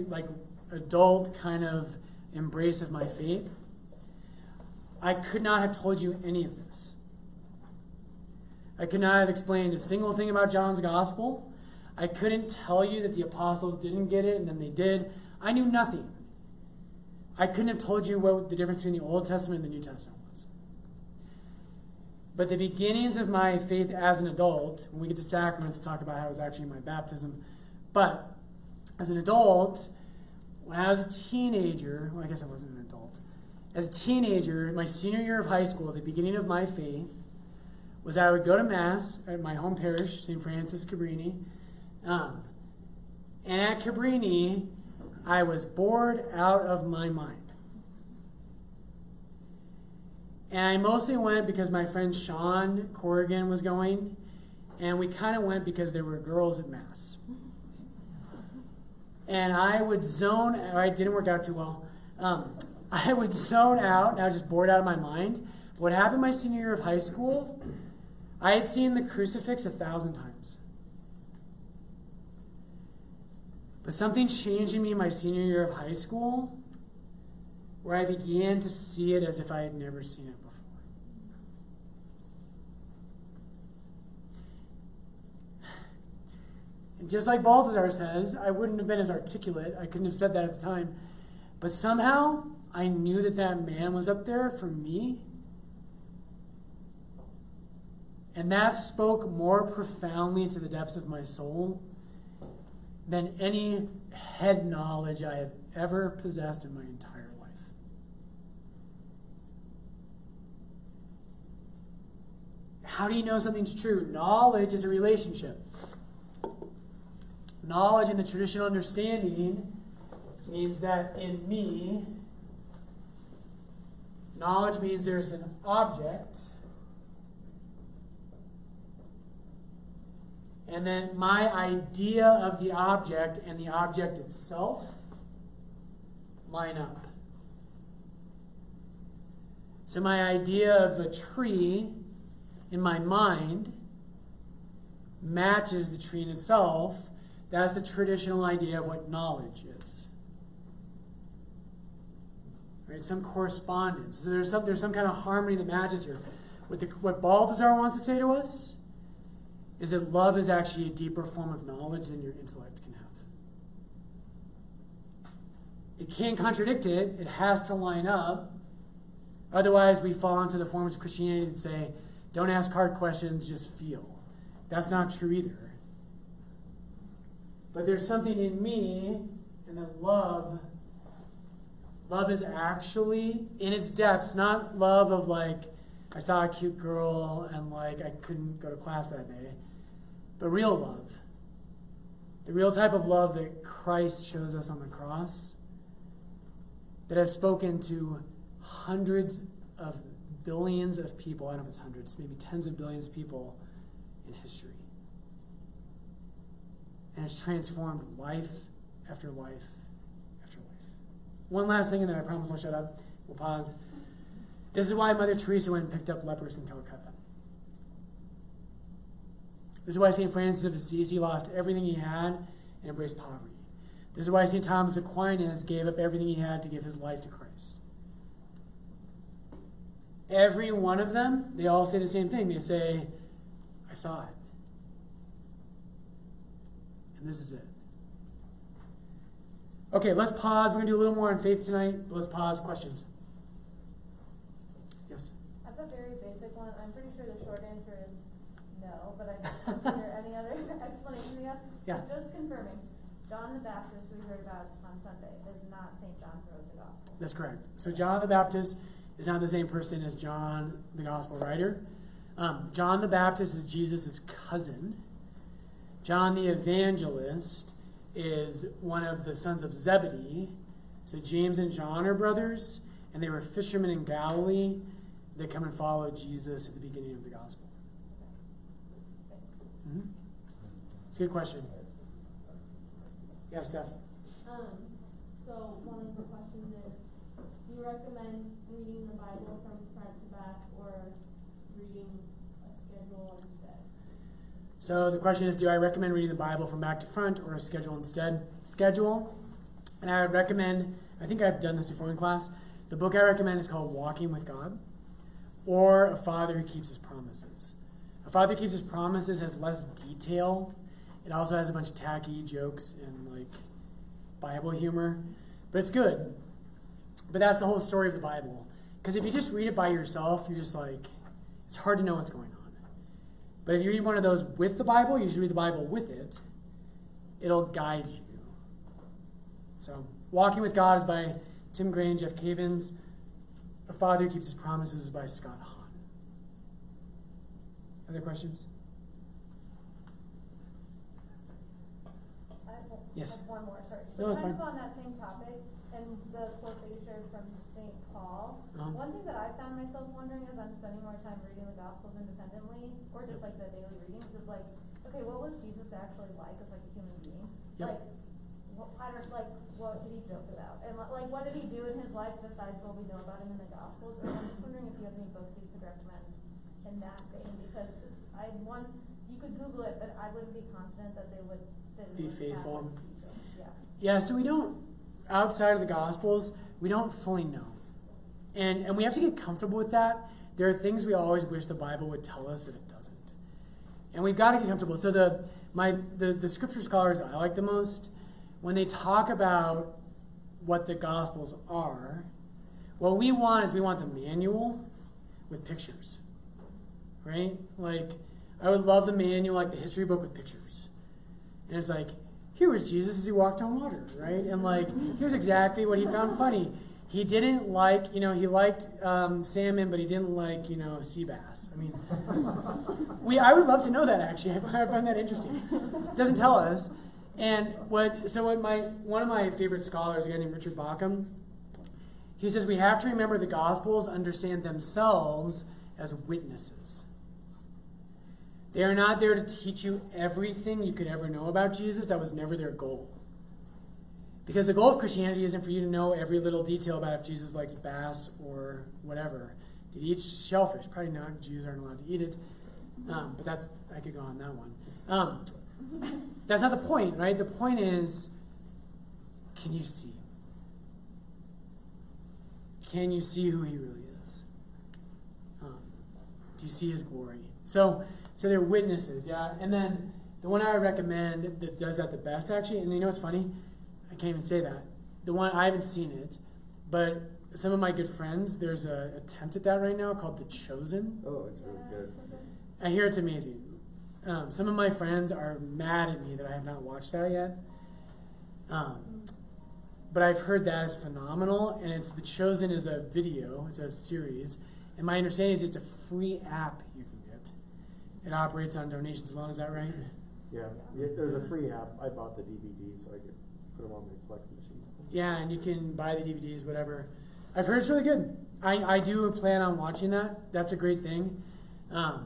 adult kind of embrace of my faith, I could not have told you any of this. I could not have explained a single thing about John's gospel. I couldn't tell you that the apostles didn't get it and then they did. I knew nothing. I couldn't have told you what the difference between the Old Testament and the New Testament was. But the beginnings of my faith as an adult, when we get to sacraments, we'll talk about how it was actually in my baptism. But as an adult, when I was a teenager, well, I guess I wasn't an adult. As a teenager, my senior year of high school, the beginning of my faith was that I would go to Mass at my home parish, St. Francis Cabrini. And at Cabrini, I was bored out of my mind. And I mostly went because my friend Sean Corrigan was going, and we kind of went because there were girls at Mass. And I would zone, or it didn't work out too well. I would zone out, and I was just bored out of my mind. But what happened my senior year of high school, I had seen the crucifix 1,000 times. But something changed in me my senior year of high school where I began to see it as if I had never seen it before. And just like Balthasar says, I wouldn't have been as articulate. I couldn't have said that at the time. But somehow, I knew that that man was up there for me. And that spoke more profoundly to the depths of my soul than any head knowledge I have ever possessed in my entire life. How do you know something's true? Knowledge is a relationship. Knowledge in the traditional understanding means that in me, knowledge means there's an object, and then my idea of the object and the object itself line up. So my idea of a tree in my mind matches the tree in itself. That's the traditional idea of what knowledge is. Right? Some correspondence. So there's some kind of harmony that matches here. What Balthasar wants to say to us is that love is actually a deeper form of knowledge than your intellect can have. It can't contradict it. It has to line up. Otherwise, we fall into the forms of Christianity that say, don't ask hard questions, just feel. That's not true either. But there's something in me, and that love is actually in its depths, not love of I saw a cute girl and I couldn't go to class that day. But real love, the real type of love that Christ shows us on the cross, that has spoken to hundreds of billions of people, I don't know if it's hundreds, maybe tens of billions of people in history. And has transformed life after life after life. One last thing, and then I promise I'll shut up. We'll pause. This is why Mother Teresa went and picked up lepers in Calcutta. This is why St. Francis of Assisi lost everything he had and embraced poverty. This is why St. Thomas Aquinas gave up everything he had to give his life to Christ. Every one of them, they all say the same thing. They say, I saw it. And this is it. Okay, let's pause. We're going to do a little more on faith tonight. But let's pause. Questions? A very basic one. I'm pretty sure the short answer is no, but I don't hear any other explanation yet. Yeah. So just confirming, John the Baptist we heard about on Sunday is not St. John who wrote the Gospel. That's correct. So John the Baptist is not the same person as John the Gospel writer. John the Baptist is Jesus' cousin. John the Evangelist is one of the sons of Zebedee. So James and John are brothers, and they were fishermen in Galilee. they come and follow Jesus at the beginning of the gospel? Mm-hmm. It's a good question. Yeah, Steph? So one of the questions is, do you recommend reading the Bible from front to back or reading a schedule instead? So the question is, do I recommend reading the Bible from back to front or a schedule instead? Schedule. And I would recommend, I think I've done this before in class, the book I recommend is called Walking with God, or A Father Who Keeps His Promises. A Father Who Keeps His Promises has less detail. It also has a bunch of tacky jokes and like Bible humor, but it's good. But that's the whole story of the Bible. Because if you just read it by yourself, you're just like, it's hard to know what's going on. But if you read one of those with the Bible, you should read the Bible with it. It'll guide you. So, Walking with God is by Tim Gray and Jeff Cavins. A Father Who Keeps His Promises is by Scott Hahn. Other questions? I have one more. Sorry. No, it's fine. Kind of on that same topic, and the quote that you shared from St. Paul, one thing that I found myself wondering as I'm spending more time reading the Gospels independently, or just like the daily readings, is like, okay, what was Jesus actually like as like a human being? Like, what did he joke about? And like, what did he do in his life besides what we know about him in the Gospels? And I'm just wondering if you have any books you could recommend in that vein, because you could Google it, but I wouldn't be confident that they would be faithful. Yeah, so we don't. Outside of the Gospels, we don't fully know. And we have to get comfortable with that. There are things we always wish the Bible would tell us that it doesn't. And we've got to get comfortable. So the scripture scholars I like the most, when they talk about what the Gospels are, what we want is we want the manual with pictures, right? Like, I would love the manual, like the history book with pictures. And it's like, here was Jesus as he walked on water, right? And like, here's exactly what he found funny. He didn't like, he liked salmon, but he didn't like, sea bass. I mean, I would love to know that, actually. I find that interesting. It doesn't tell us. And one of my favorite scholars, a guy named Richard Bauckham, he says, we have to remember the Gospels understand themselves as witnesses. They are not there to teach you everything you could ever know about Jesus. That was never their goal. Because the goal of Christianity isn't for you to know every little detail about if Jesus likes bass or whatever. Did he eat shellfish? Probably not. Jews aren't allowed to eat it. But that's, I could go on that one. That's not the point, right? The point is, can you see? Can you see who he really is? Do you see his glory? So they're witnesses, yeah. And then the one I would recommend that does that the best, actually, and you know what's funny? I can't even say that. The one, I haven't seen it, but some of my good friends, there's an attempt at that right now called The Chosen. Oh, it's really good. I hear it's amazing. Some of my friends are mad at me that I have not watched that yet. But I've heard that is phenomenal, and it's The Chosen is a video, it's a series, and my understanding is it's a free app you can. It operates on donations alone, is that right? Yeah, there's a free app. I bought the DVDs so I could put them on the flex machine. Yeah, and you can buy the DVDs, whatever. I've heard it's really good. I do plan on watching that. That's a great thing. They're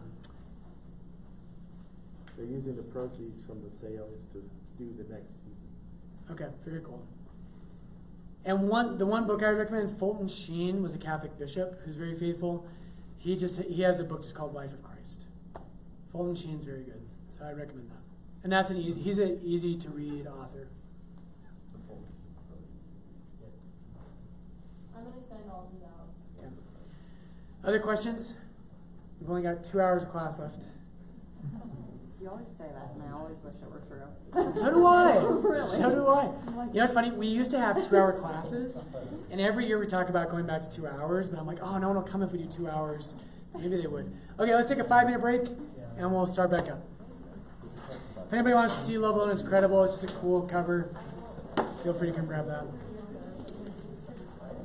using the proceeds from the sales to do the next season. Okay, very cool. And the one book I would recommend, Fulton Sheen was a Catholic bishop who's very faithful. He has a book just called Life of Christ. Fulton Sheen's very good, so I recommend that. And that's he's an easy to read author. I'm going to send all these out. Yeah. Other questions? We've only got 2 hours of class left. You always say that, and I always wish it were true. So do I. Really? So do I. You know, it's funny. We used to have 2-hour classes, and every year we talk about going back to 2 hours, but I'm like, oh, no one will come if we do 2 hours. Maybe they would. Okay, let's take a 5-minute break. And we'll start back up. If anybody wants to see Love Alone is Credible, it's just a cool cover. Feel free to come grab that.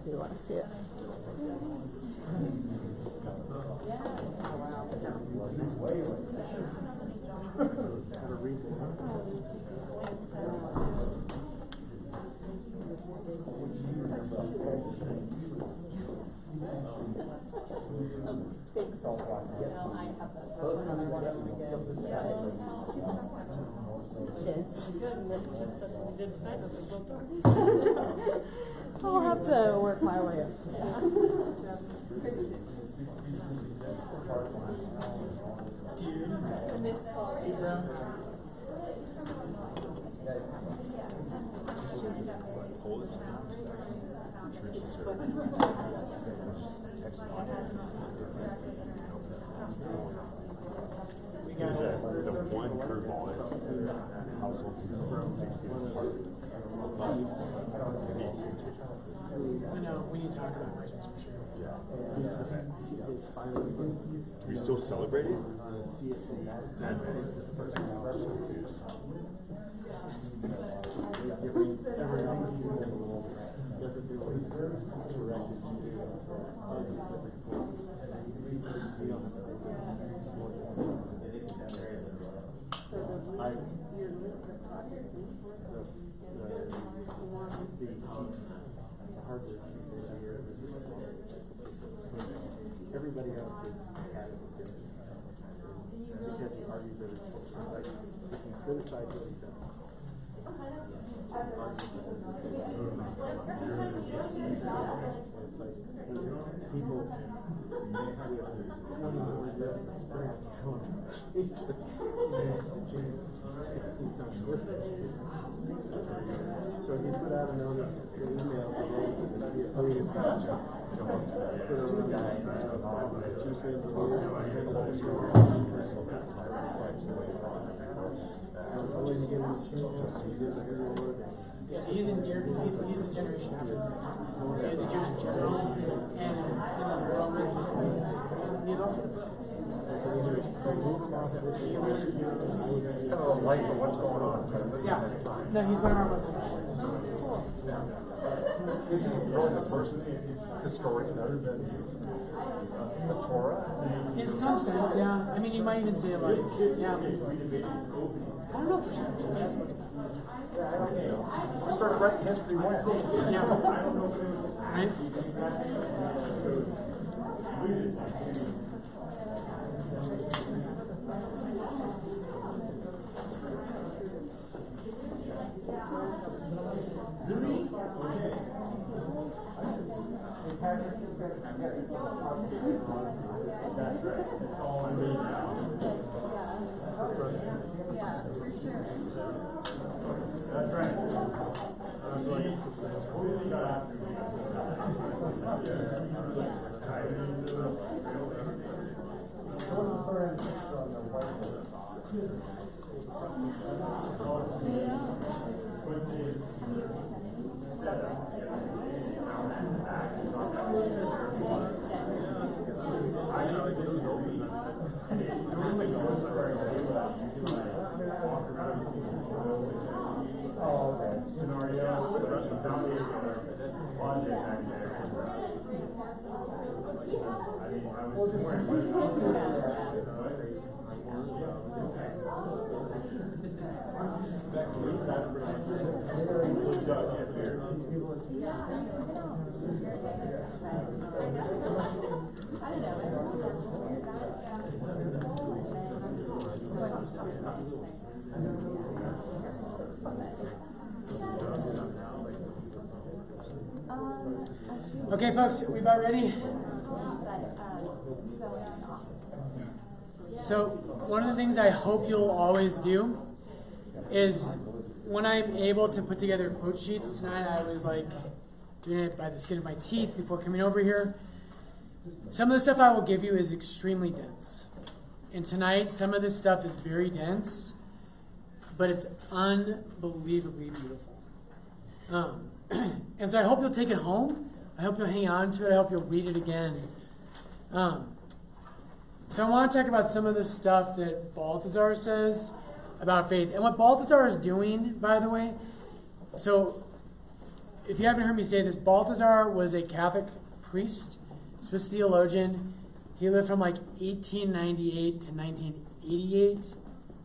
You want to see it? I'll have to work my way up. We need to talk about Christmas for sure. Yeah. Do we still celebrate it? Christmas. Everybody else is because he argues that it's like you can criticize what he's done. So he put out a notice, an email, it's not a joke. Yeah, so he's in he's the generation after Christ. So he's a Jewish general and another Roman. He's also a Jewish priest. So you really he's kind of a light for what's going on. Yeah. No, he's one of our most important. Isn't he really the first historian other than the Torah? In some sense, yeah. I mean, you might even say like, yeah. I don't know for sure. I started writing history when. Yeah. Right? That's all I need now. Yeah, for sure. That's right. Okay, folks, are we about ready? So one of the things I hope you'll always do is when I'm able to put together quote sheets, tonight I was like doing it by the skin of my teeth before coming over here. Some of the stuff I will give you is extremely dense. And tonight, some of this stuff is very dense, but it's unbelievably beautiful. And so I hope you'll take it home. I hope you'll hang on to it. I hope you'll read it again. So I want to talk about some of the stuff that Balthasar says about faith. And what Balthasar is doing, by the way, so if you haven't heard me say this, Balthasar was a Catholic priest, Swiss theologian. He lived from like 1898 to 1988,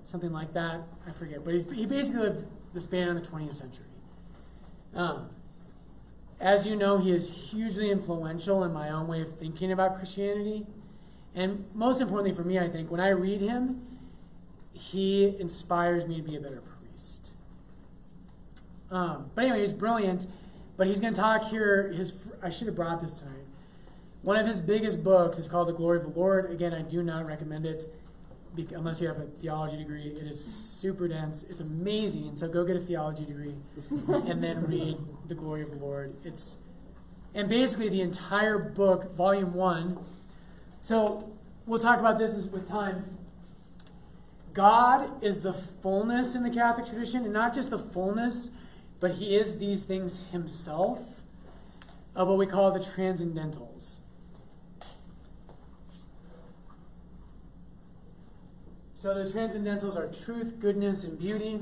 something like that. I forget. But he basically lived the span of the 20th century. As you know, he is hugely influential in my own way of thinking about Christianity. And most importantly for me, I think, when I read him, he inspires me to be a better priest. But anyway, he's brilliant. But he's going to talk here. I should have brought this tonight. One of his biggest books is called The Glory of the Lord. Again, I do not recommend it unless you have a theology degree. It is super dense. It's amazing. So go get a theology degree and then read The Glory of the Lord. And basically the entire book, volume 1. So we'll talk about this with time. God is the fullness in the Catholic tradition, and not just the fullness, but he is these things himself, of what we call the transcendentals. So the transcendentals are truth, goodness, and beauty.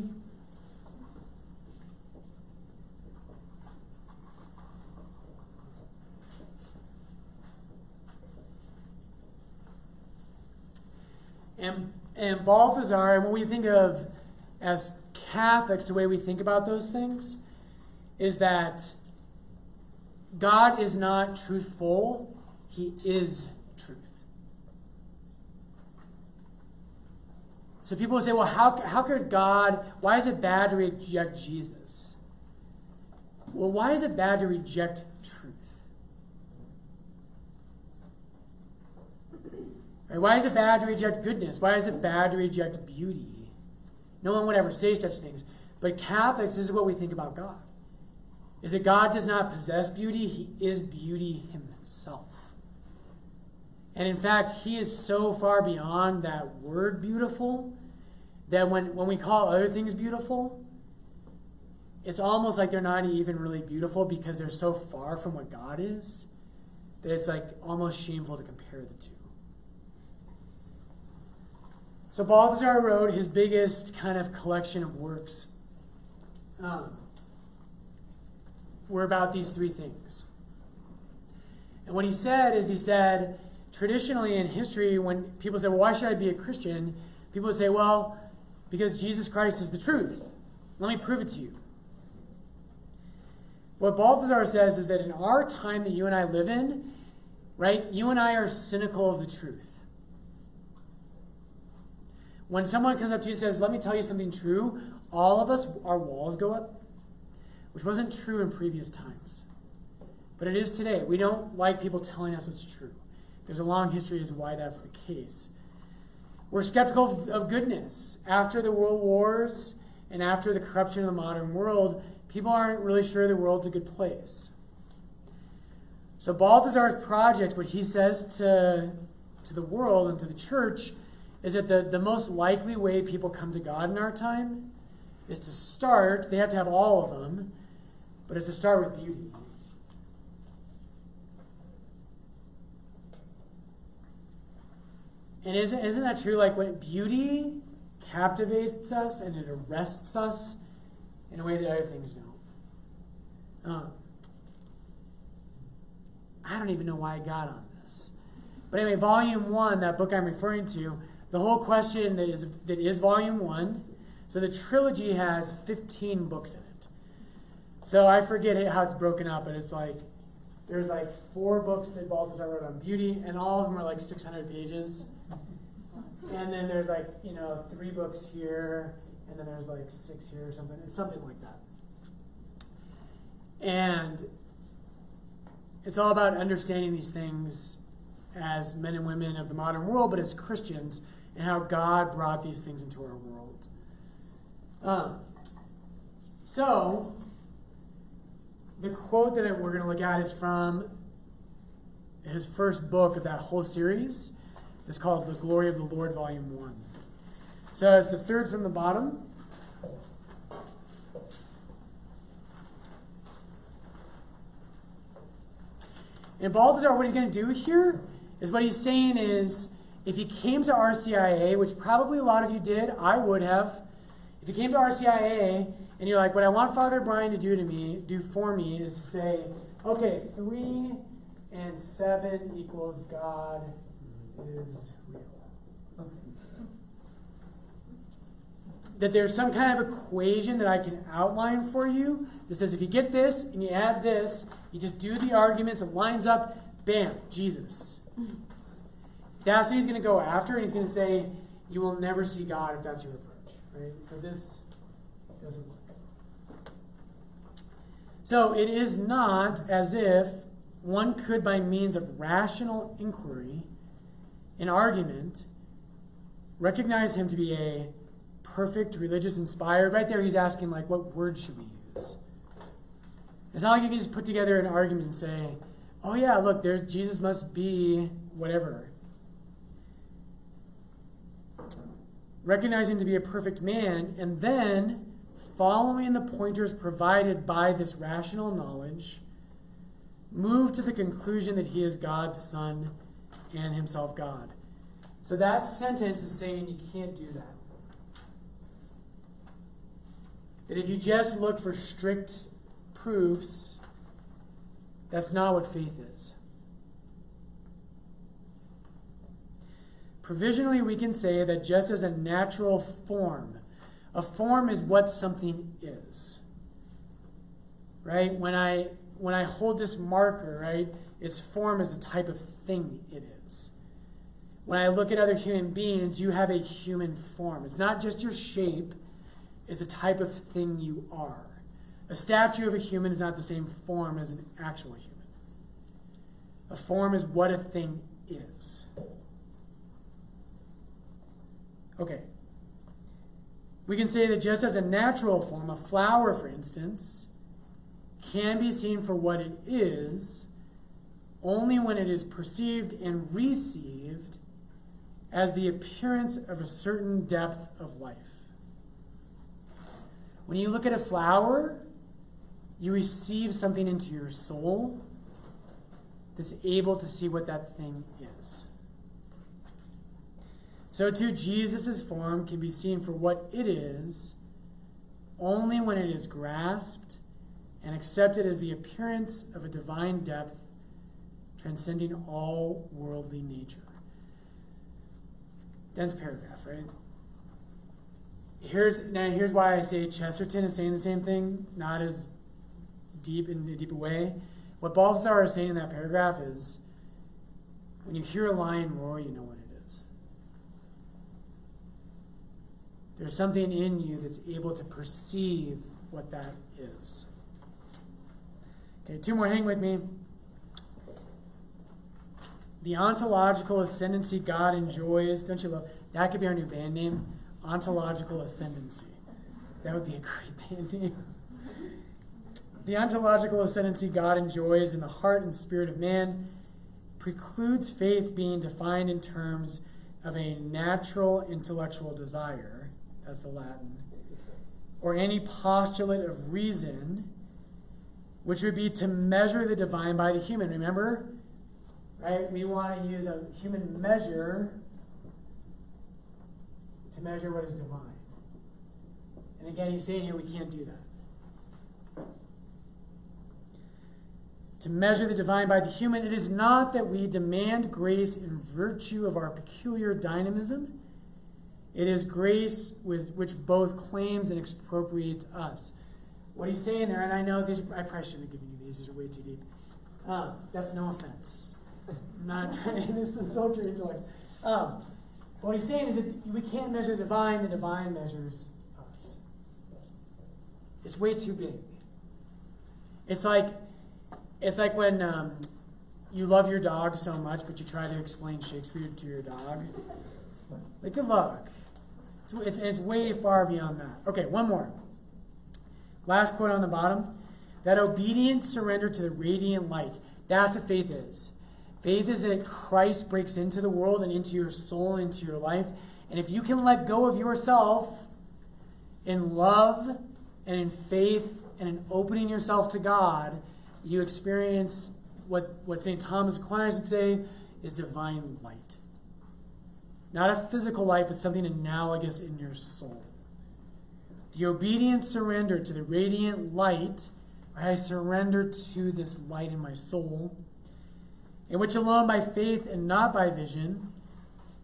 And Balthasar, and what we think of as Catholics, the way we think about those things is that God is not truthful, he is truth. So people will say, well, how could God, why is it bad to reject Jesus? Well, why is it bad to reject truth? Right? Why is it bad to reject goodness? Why is it bad to reject beauty? No one would ever say such things. But Catholics, this is what we think about God. Is that God does not possess beauty, he is beauty himself. And in fact, he is so far beyond that word beautiful that when we call other things beautiful, it's almost like they're not even really beautiful because they're so far from what God is that it's like almost shameful to compare the two. So Balthasar wrote his biggest kind of collection of works were about these three things. And what he said is, he said, traditionally in history, when people say, well, why should I be a Christian? People would say, well, because Jesus Christ is the truth. Let me prove it to you. What Balthasar says is that in our time that you and I live in, right, you and I are cynical of the truth. When someone comes up to you and says, let me tell you something true, all of us, our walls go up, which wasn't true in previous times. But it is today. We don't like people telling us what's true. There's a long history as to why that's the case. We're skeptical of goodness. After the world wars and after the corruption of the modern world, people aren't really sure the world's a good place. So Balthasar's project, what he says to the world and to the church, is that the most likely way people come to God in our time is to start, they have to have all of them, but it's to start with beauty. And isn't that true? Like when beauty captivates us and it arrests us in a way that other things don't. I don't even know why I got on this. But anyway, volume 1, that book I'm referring to, the whole question that is volume 1. So the trilogy has 15 books in it. So I forget how it's broken up, but it's like, there's like 4 books that Balthasar wrote on beauty, and all of them are like 600 pages. And then there's like, 3 books here, and then there's like 6 here or something. It's something like that. And it's all about understanding these things as men and women of the modern world, but as Christians, and how God brought these things into our world. So, the quote that we're going to look at is from his first book of that whole series. It's called The Glory of the Lord, Volume 1. So it's the third from the bottom. And Balthasar, what he's going to do here is what he's saying is, if you came to RCIA, which probably a lot of you did, I would have. If you came to RCIA and you're like, what I want Father Brian to do for me, is to say, okay, 3 and 7 equals God is real. that there's some kind of equation that I can outline for you that says if you get this and you add this, you just do the arguments, it lines up, bam, Jesus. That's what he's going to go after, and he's going to say, you will never see God if that's your approach. Right? So this doesn't work. So it is not as if one could, by means of rational inquiry and argument, recognize him to be a perfect, religious, inspired. Right there he's asking, like, what word should we use? It's not like you can just put together an argument and say, oh yeah, look, there's Jesus must be whatever. Recognize him to be a perfect man, and then, following the pointers provided by this rational knowledge, move to the conclusion that he is God's Son and himself God. So that sentence is saying you can't do that. That if you just look for strict proofs, that's not what faith is. Provisionally, we can say that just as a natural form, a form is what something is. Right? When I hold this marker, right, its form is the type of thing it is. When I look at other human beings, you have a human form. It's not just your shape. It's a type of thing you are. A statue of a human is not the same form as an actual human. A form is what a thing is. Okay. We can say that just as a natural form, a flower, for instance, can be seen for what it is only when it is perceived and received as the appearance of a certain depth of life. When you look at a flower, you receive something into your soul that's able to see what that thing is. So too, Jesus' form can be seen for what it is only when it is grasped and accepted as the appearance of a divine depth transcending all worldly nature. Dense paragraph, right? Here's why I say Chesterton is saying the same thing, not as deep in a deep way. What Balthasar is saying in that paragraph is, when you hear a lion roar, you know what it is. There's something in you that's able to perceive what that is. Okay, two more, hang with me. The ontological ascendancy God enjoys, don't you love, that could be our new band name. Ontological ascendancy. That would be a great band name. The ontological ascendancy God enjoys in the heart and spirit of man precludes faith being defined in terms of a natural intellectual desire, that's the Latin, or any postulate of reason, which would be to measure the divine by the human. Remember, right? We want to use a human measure to measure what is divine. And again, he's saying here we can't do that. To measure the divine by the human, it is not that we demand grace in virtue of our peculiar dynamism. It is grace with which both claims and expropriates us. What he's saying there, and I know these, I probably shouldn't have given you these are way too deep. That's no offense. I'm not trying to insult your intellects. What he's saying is that we can't measure the divine measures us. It's way too big. It's like when you love your dog so much, but you try to explain Shakespeare to your dog. Like, good luck. It's way far beyond that. Okay, one more. Last quote on the bottom. That obedient surrender to the radiant light. That's what faith is. Faith is that Christ breaks into the world and into your soul, into your life. And if you can let go of yourself in love and in faith and in opening yourself to God, you experience what St. Thomas Aquinas would say is divine light. Not a physical light, but something analogous in your soul. The obedient surrender to the radiant light, I surrender to this light in my soul, in which alone by faith and not by vision,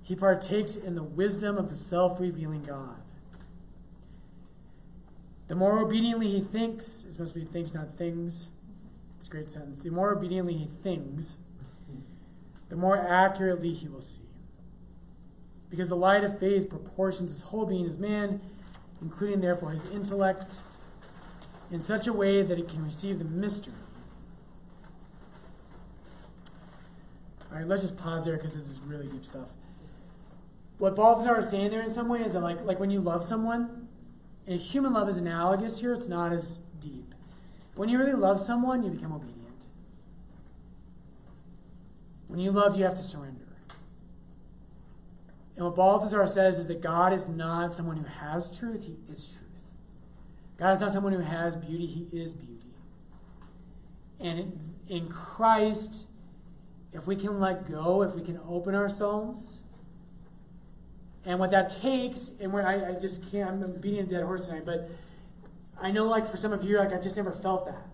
he partakes in the wisdom of the self-revealing God. The more obediently he thinks, it's supposed to be thinks, not things. It's a great sentence. The more obediently he thinks, the more accurately he will see. Because the light of faith proportions his whole being as man, including therefore his intellect, in such a way that it can receive the mystery. All right, let's just pause there because this is really deep stuff. What Balthasar is saying there in some way is that like when you love someone, and human love is analogous here, it's not as deep. When you really love someone, you become obedient. When you love, you have to surrender. And what Balthasar says is that God is not someone who has truth, he is truth. God is not someone who has beauty, he is beauty. And in Christ, if we can let go, if we can open ourselves, and what that takes, and where I just can't, I'm beating a dead horse tonight, but I know like for some of you, like I've just never felt that.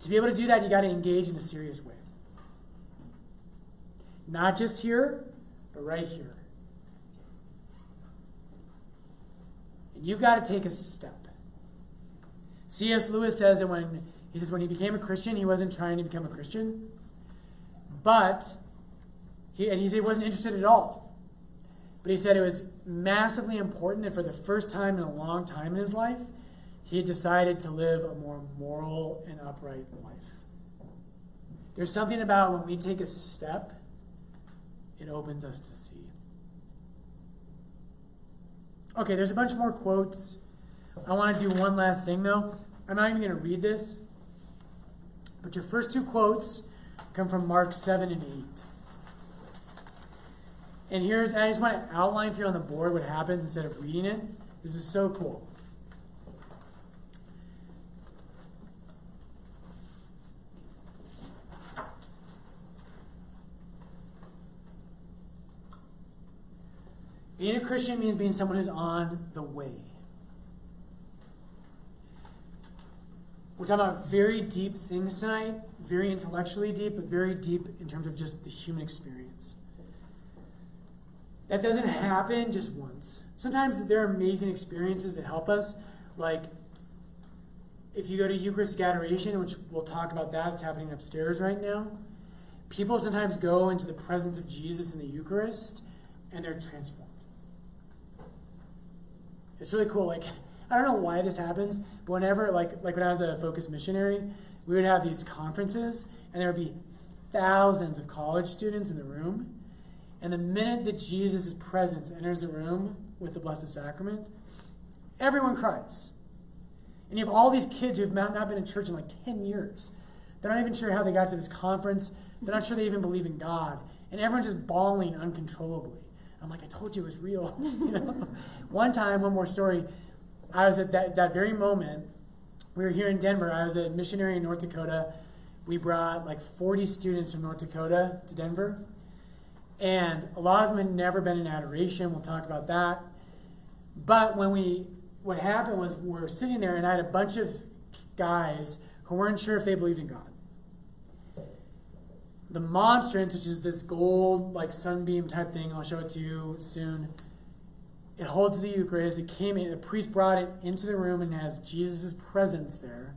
To be able to do that, you got to engage in a serious way. Not just here, but right here. And you've got to take a step. C.S. Lewis says that when he became a Christian, he wasn't trying to become a Christian, but he said he wasn't interested at all. But he said it was massively important that for the first time in a long time in his life, he had decided to live a more moral and upright life. There's something about when we take a step, it opens us to see. Okay, there's a bunch more quotes. I want to do one last thing, though. I'm not even going to read this. But your first two quotes come from Mark 7 and 8. And I just want to outline for you on the board what happens instead of reading it. This is so cool. Being a Christian means being someone who's on the way. We're talking about very deep things tonight, very intellectually deep, but very deep in terms of just the human experience. That doesn't happen just once. Sometimes there are amazing experiences that help us, like if you go to Eucharistic Adoration, which we'll talk about that, it's happening upstairs right now. People sometimes go into the presence of Jesus in the Eucharist, and they're transformed. It's really cool. Like, I don't know why this happens, but whenever, like when I was a Focus missionary, we would have these conferences, and there would be thousands of college students in the room. And the minute that Jesus' presence enters the room with the Blessed Sacrament, everyone cries. And you have all these kids who have not been in church in like 10 years. They're not even sure how they got to this conference. They're not sure they even believe in God. And everyone's just bawling uncontrollably. I'm like, I told you it was real. You know? One time, one more story, I was at that very moment. We were here in Denver. I was a missionary in North Dakota. We brought like 40 students from North Dakota to Denver. And a lot of them had never been in adoration. We'll talk about that. But what happened was we were sitting there, and I had a bunch of guys who weren't sure if they believed in God. The monstrance, which is this gold, like sunbeam type thing, I'll show it to you soon. It holds the Eucharist. It came in, the priest brought it into the room and has Jesus' presence there.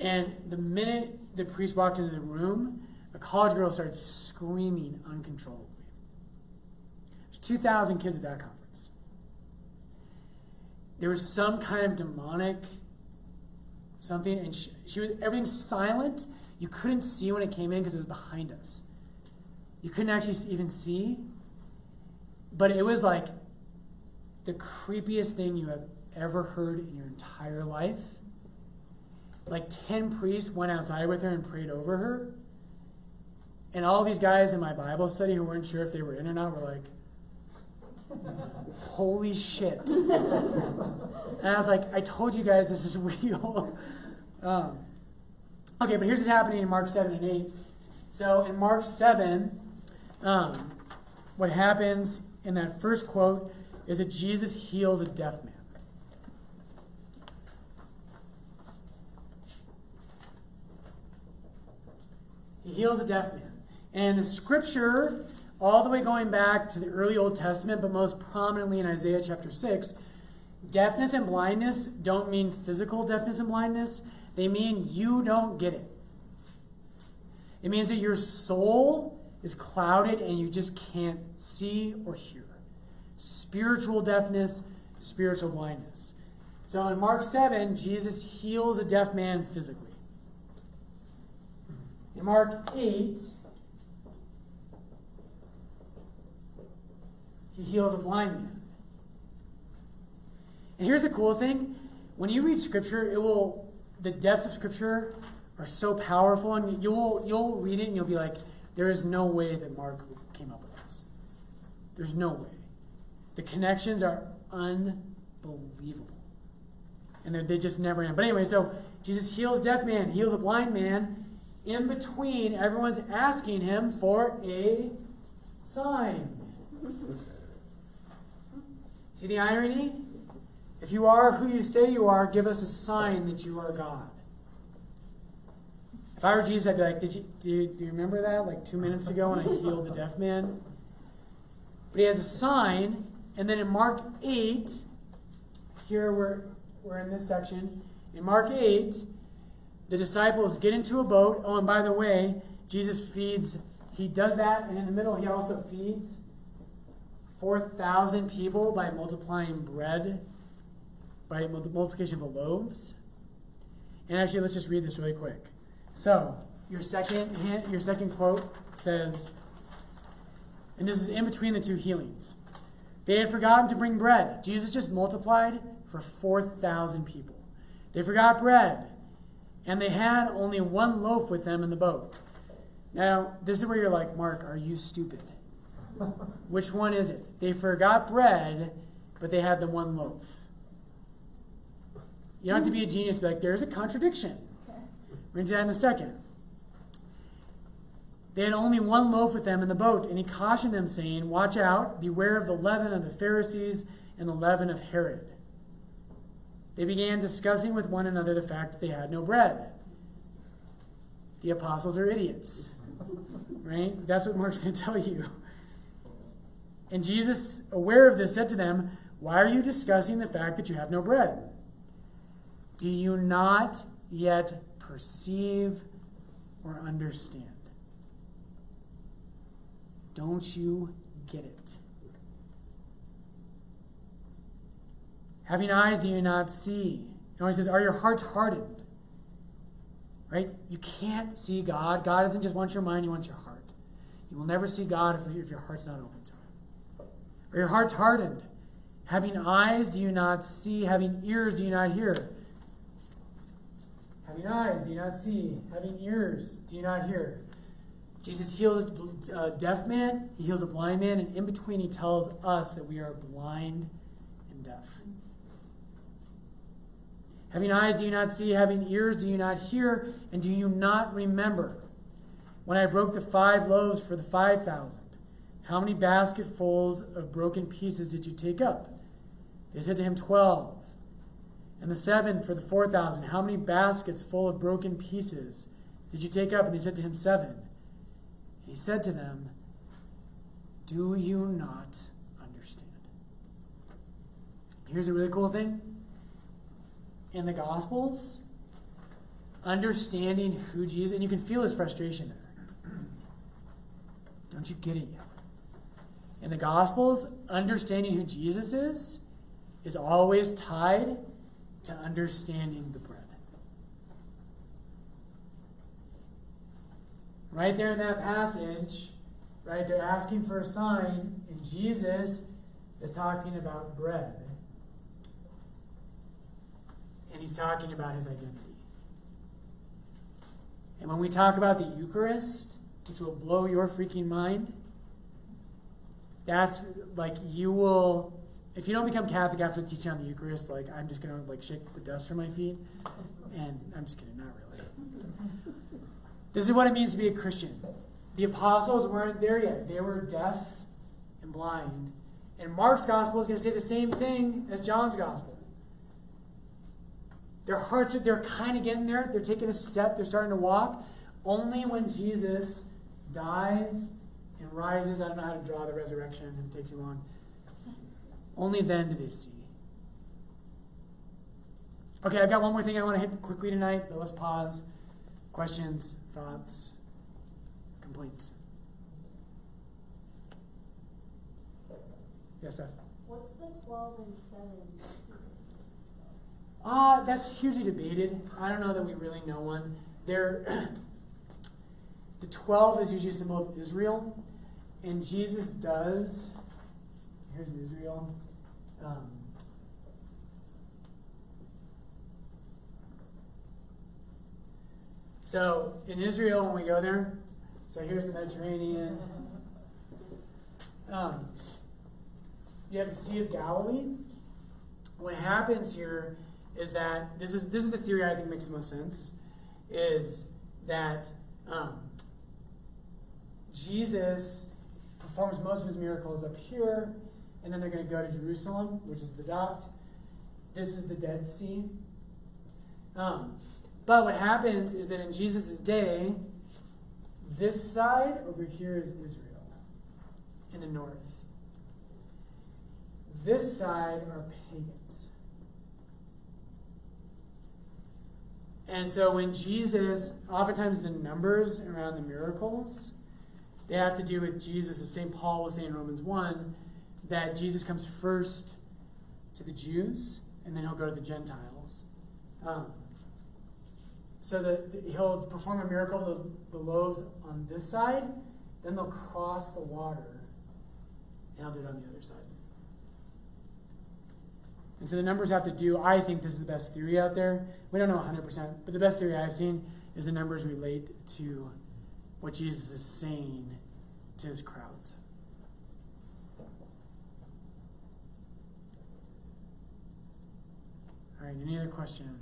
And the minute the priest walked into the room, a college girl started screaming uncontrollably. There's 2,000 kids at that conference. There was some kind of demonic something, and she was, everything's silent. You couldn't see when it came in because it was behind us. You couldn't actually even see. But it was like the creepiest thing you have ever heard in your entire life. Like 10 priests went outside with her and prayed over her. And all these guys in my Bible study who weren't sure if they were in or not were like, holy shit. And I was like, I told you guys this is real. Okay, but here's what's happening in Mark 7 and 8. So in Mark 7, what happens in that first quote is that Jesus heals a deaf man. He heals a deaf man. And the scripture, all the way going back to the early Old Testament, but most prominently in Isaiah chapter 6, Deafness and blindness don't mean physical deafness and blindness. They mean you don't get it. It means that your soul is clouded and you just can't see or hear. Spiritual deafness, spiritual blindness. So in Mark 7, Jesus heals a deaf man physically. In Mark 8, he heals a blind man. And here's the cool thing. When you read Scripture, the depths of Scripture are so powerful, and you'll read it and you'll be like, there is no way that Mark came up with this. There's no way. The connections are unbelievable. And they just never end. But anyway, so Jesus heals a deaf man, heals a blind man. In between, everyone's asking him for a sign. See the irony? If you are who you say you are, give us a sign that you are God. If I were Jesus, I'd be like, do you remember that? Like 2 minutes ago when I healed the deaf man? But he has a sign. And then in Mark 8, here we're in this section. In Mark 8, the disciples get into a boat. Oh, and by the way, Jesus feeds. He does that. And in the middle, he also feeds 4,000 people by multiplying bread, by multiplication of the loaves. And actually, let's just read this really quick. So, your second quote says, and this is in between the two healings. They had forgotten to bring bread. Jesus just multiplied for 4,000 people. They forgot bread, and they had only one loaf with them in the boat. Now, this is where you're like, Mark, are you stupid? Which one is it? They forgot bread, but they had the one loaf. You don't have to be a genius to be like, there's a contradiction. We're going to do that in a second. They had only one loaf with them in the boat, and he cautioned them, saying, watch out, beware of the leaven of the Pharisees and the leaven of Herod. They began discussing with one another the fact that they had no bread. The apostles are idiots. Right? That's what Mark's going to tell you. And Jesus, aware of this, said to them, why are you discussing the fact that you have no bread? Do you not yet perceive or understand? Don't you get it? Having eyes, do you not see? And he says, are your hearts hardened? Right? You can't see God. God doesn't just want your mind, he wants your heart. You will never see God if your heart's not open to him. Are your hearts hardened? Having eyes, do you not see? Having ears, do you not hear? Having eyes, do you not see? Having ears, do you not hear? Jesus heals a deaf man, he heals a blind man, and in between he tells us that we are blind and deaf. Having eyes, do you not see? Having ears, do you not hear? And do you not remember when I broke the 5 loaves for the 5,000? How many basketfuls of broken pieces did you take up? They said to him, 12. And the 7 for the 4,000. How many baskets full of broken pieces did you take up? And they said to him, 7. And he said to them, do you not understand? Here's a really cool thing. In the Gospels, understanding who Jesus is, and you can feel his frustration there. Don't you get it yet? In the Gospels, understanding who Jesus is always tied to understanding the bread. Right there in that passage, right, they're asking for a sign, and Jesus is talking about bread. And he's talking about his identity. And when we talk about the Eucharist, which will blow your freaking mind, that's like you will... If you don't become Catholic after the teaching on the Eucharist, like I'm just gonna like shake the dust from my feet, and I'm just kidding, not really. This is what it means to be a Christian. The apostles weren't there yet; they were deaf and blind. And Mark's gospel is gonna say the same thing as John's gospel. Their hearts are—they're kind of getting there. They're taking a step. They're starting to walk. Only when Jesus dies and rises, I don't know how to draw the resurrection; it would take too long. Only then do they see. Okay, I've got one more thing I want to hit quickly tonight, but let's pause. Questions, thoughts, complaints? Yes, sir? What's the 12 and 7? That's hugely debated. I don't know that we really know one. The 12 is usually a symbol of Israel, and Jesus does. Here's Israel. So in Israel, when we go there, so here's the Mediterranean. You have the Sea of Galilee. What happens here is that this is the theory I think makes the most sense, is that Jesus performs most of his miracles up here, and then they're going to go to Jerusalem, which is the dot. This is the Dead Sea. But what happens is that in Jesus' day, this side over here is Israel in the north. This side are pagans. And so when Jesus, oftentimes the numbers around the miracles, they have to do with Jesus, as St. Paul will say in Romans 1, that Jesus comes first to the Jews, and then he'll go to the Gentiles. So he'll perform a miracle of the loaves on this side, then they'll cross the water, and he'll do it on the other side. And so the numbers have to do, I think this is the best theory out there. We don't know 100%, but the best theory I've seen is the numbers relate to what Jesus is saying to his crowds. All right, any other questions?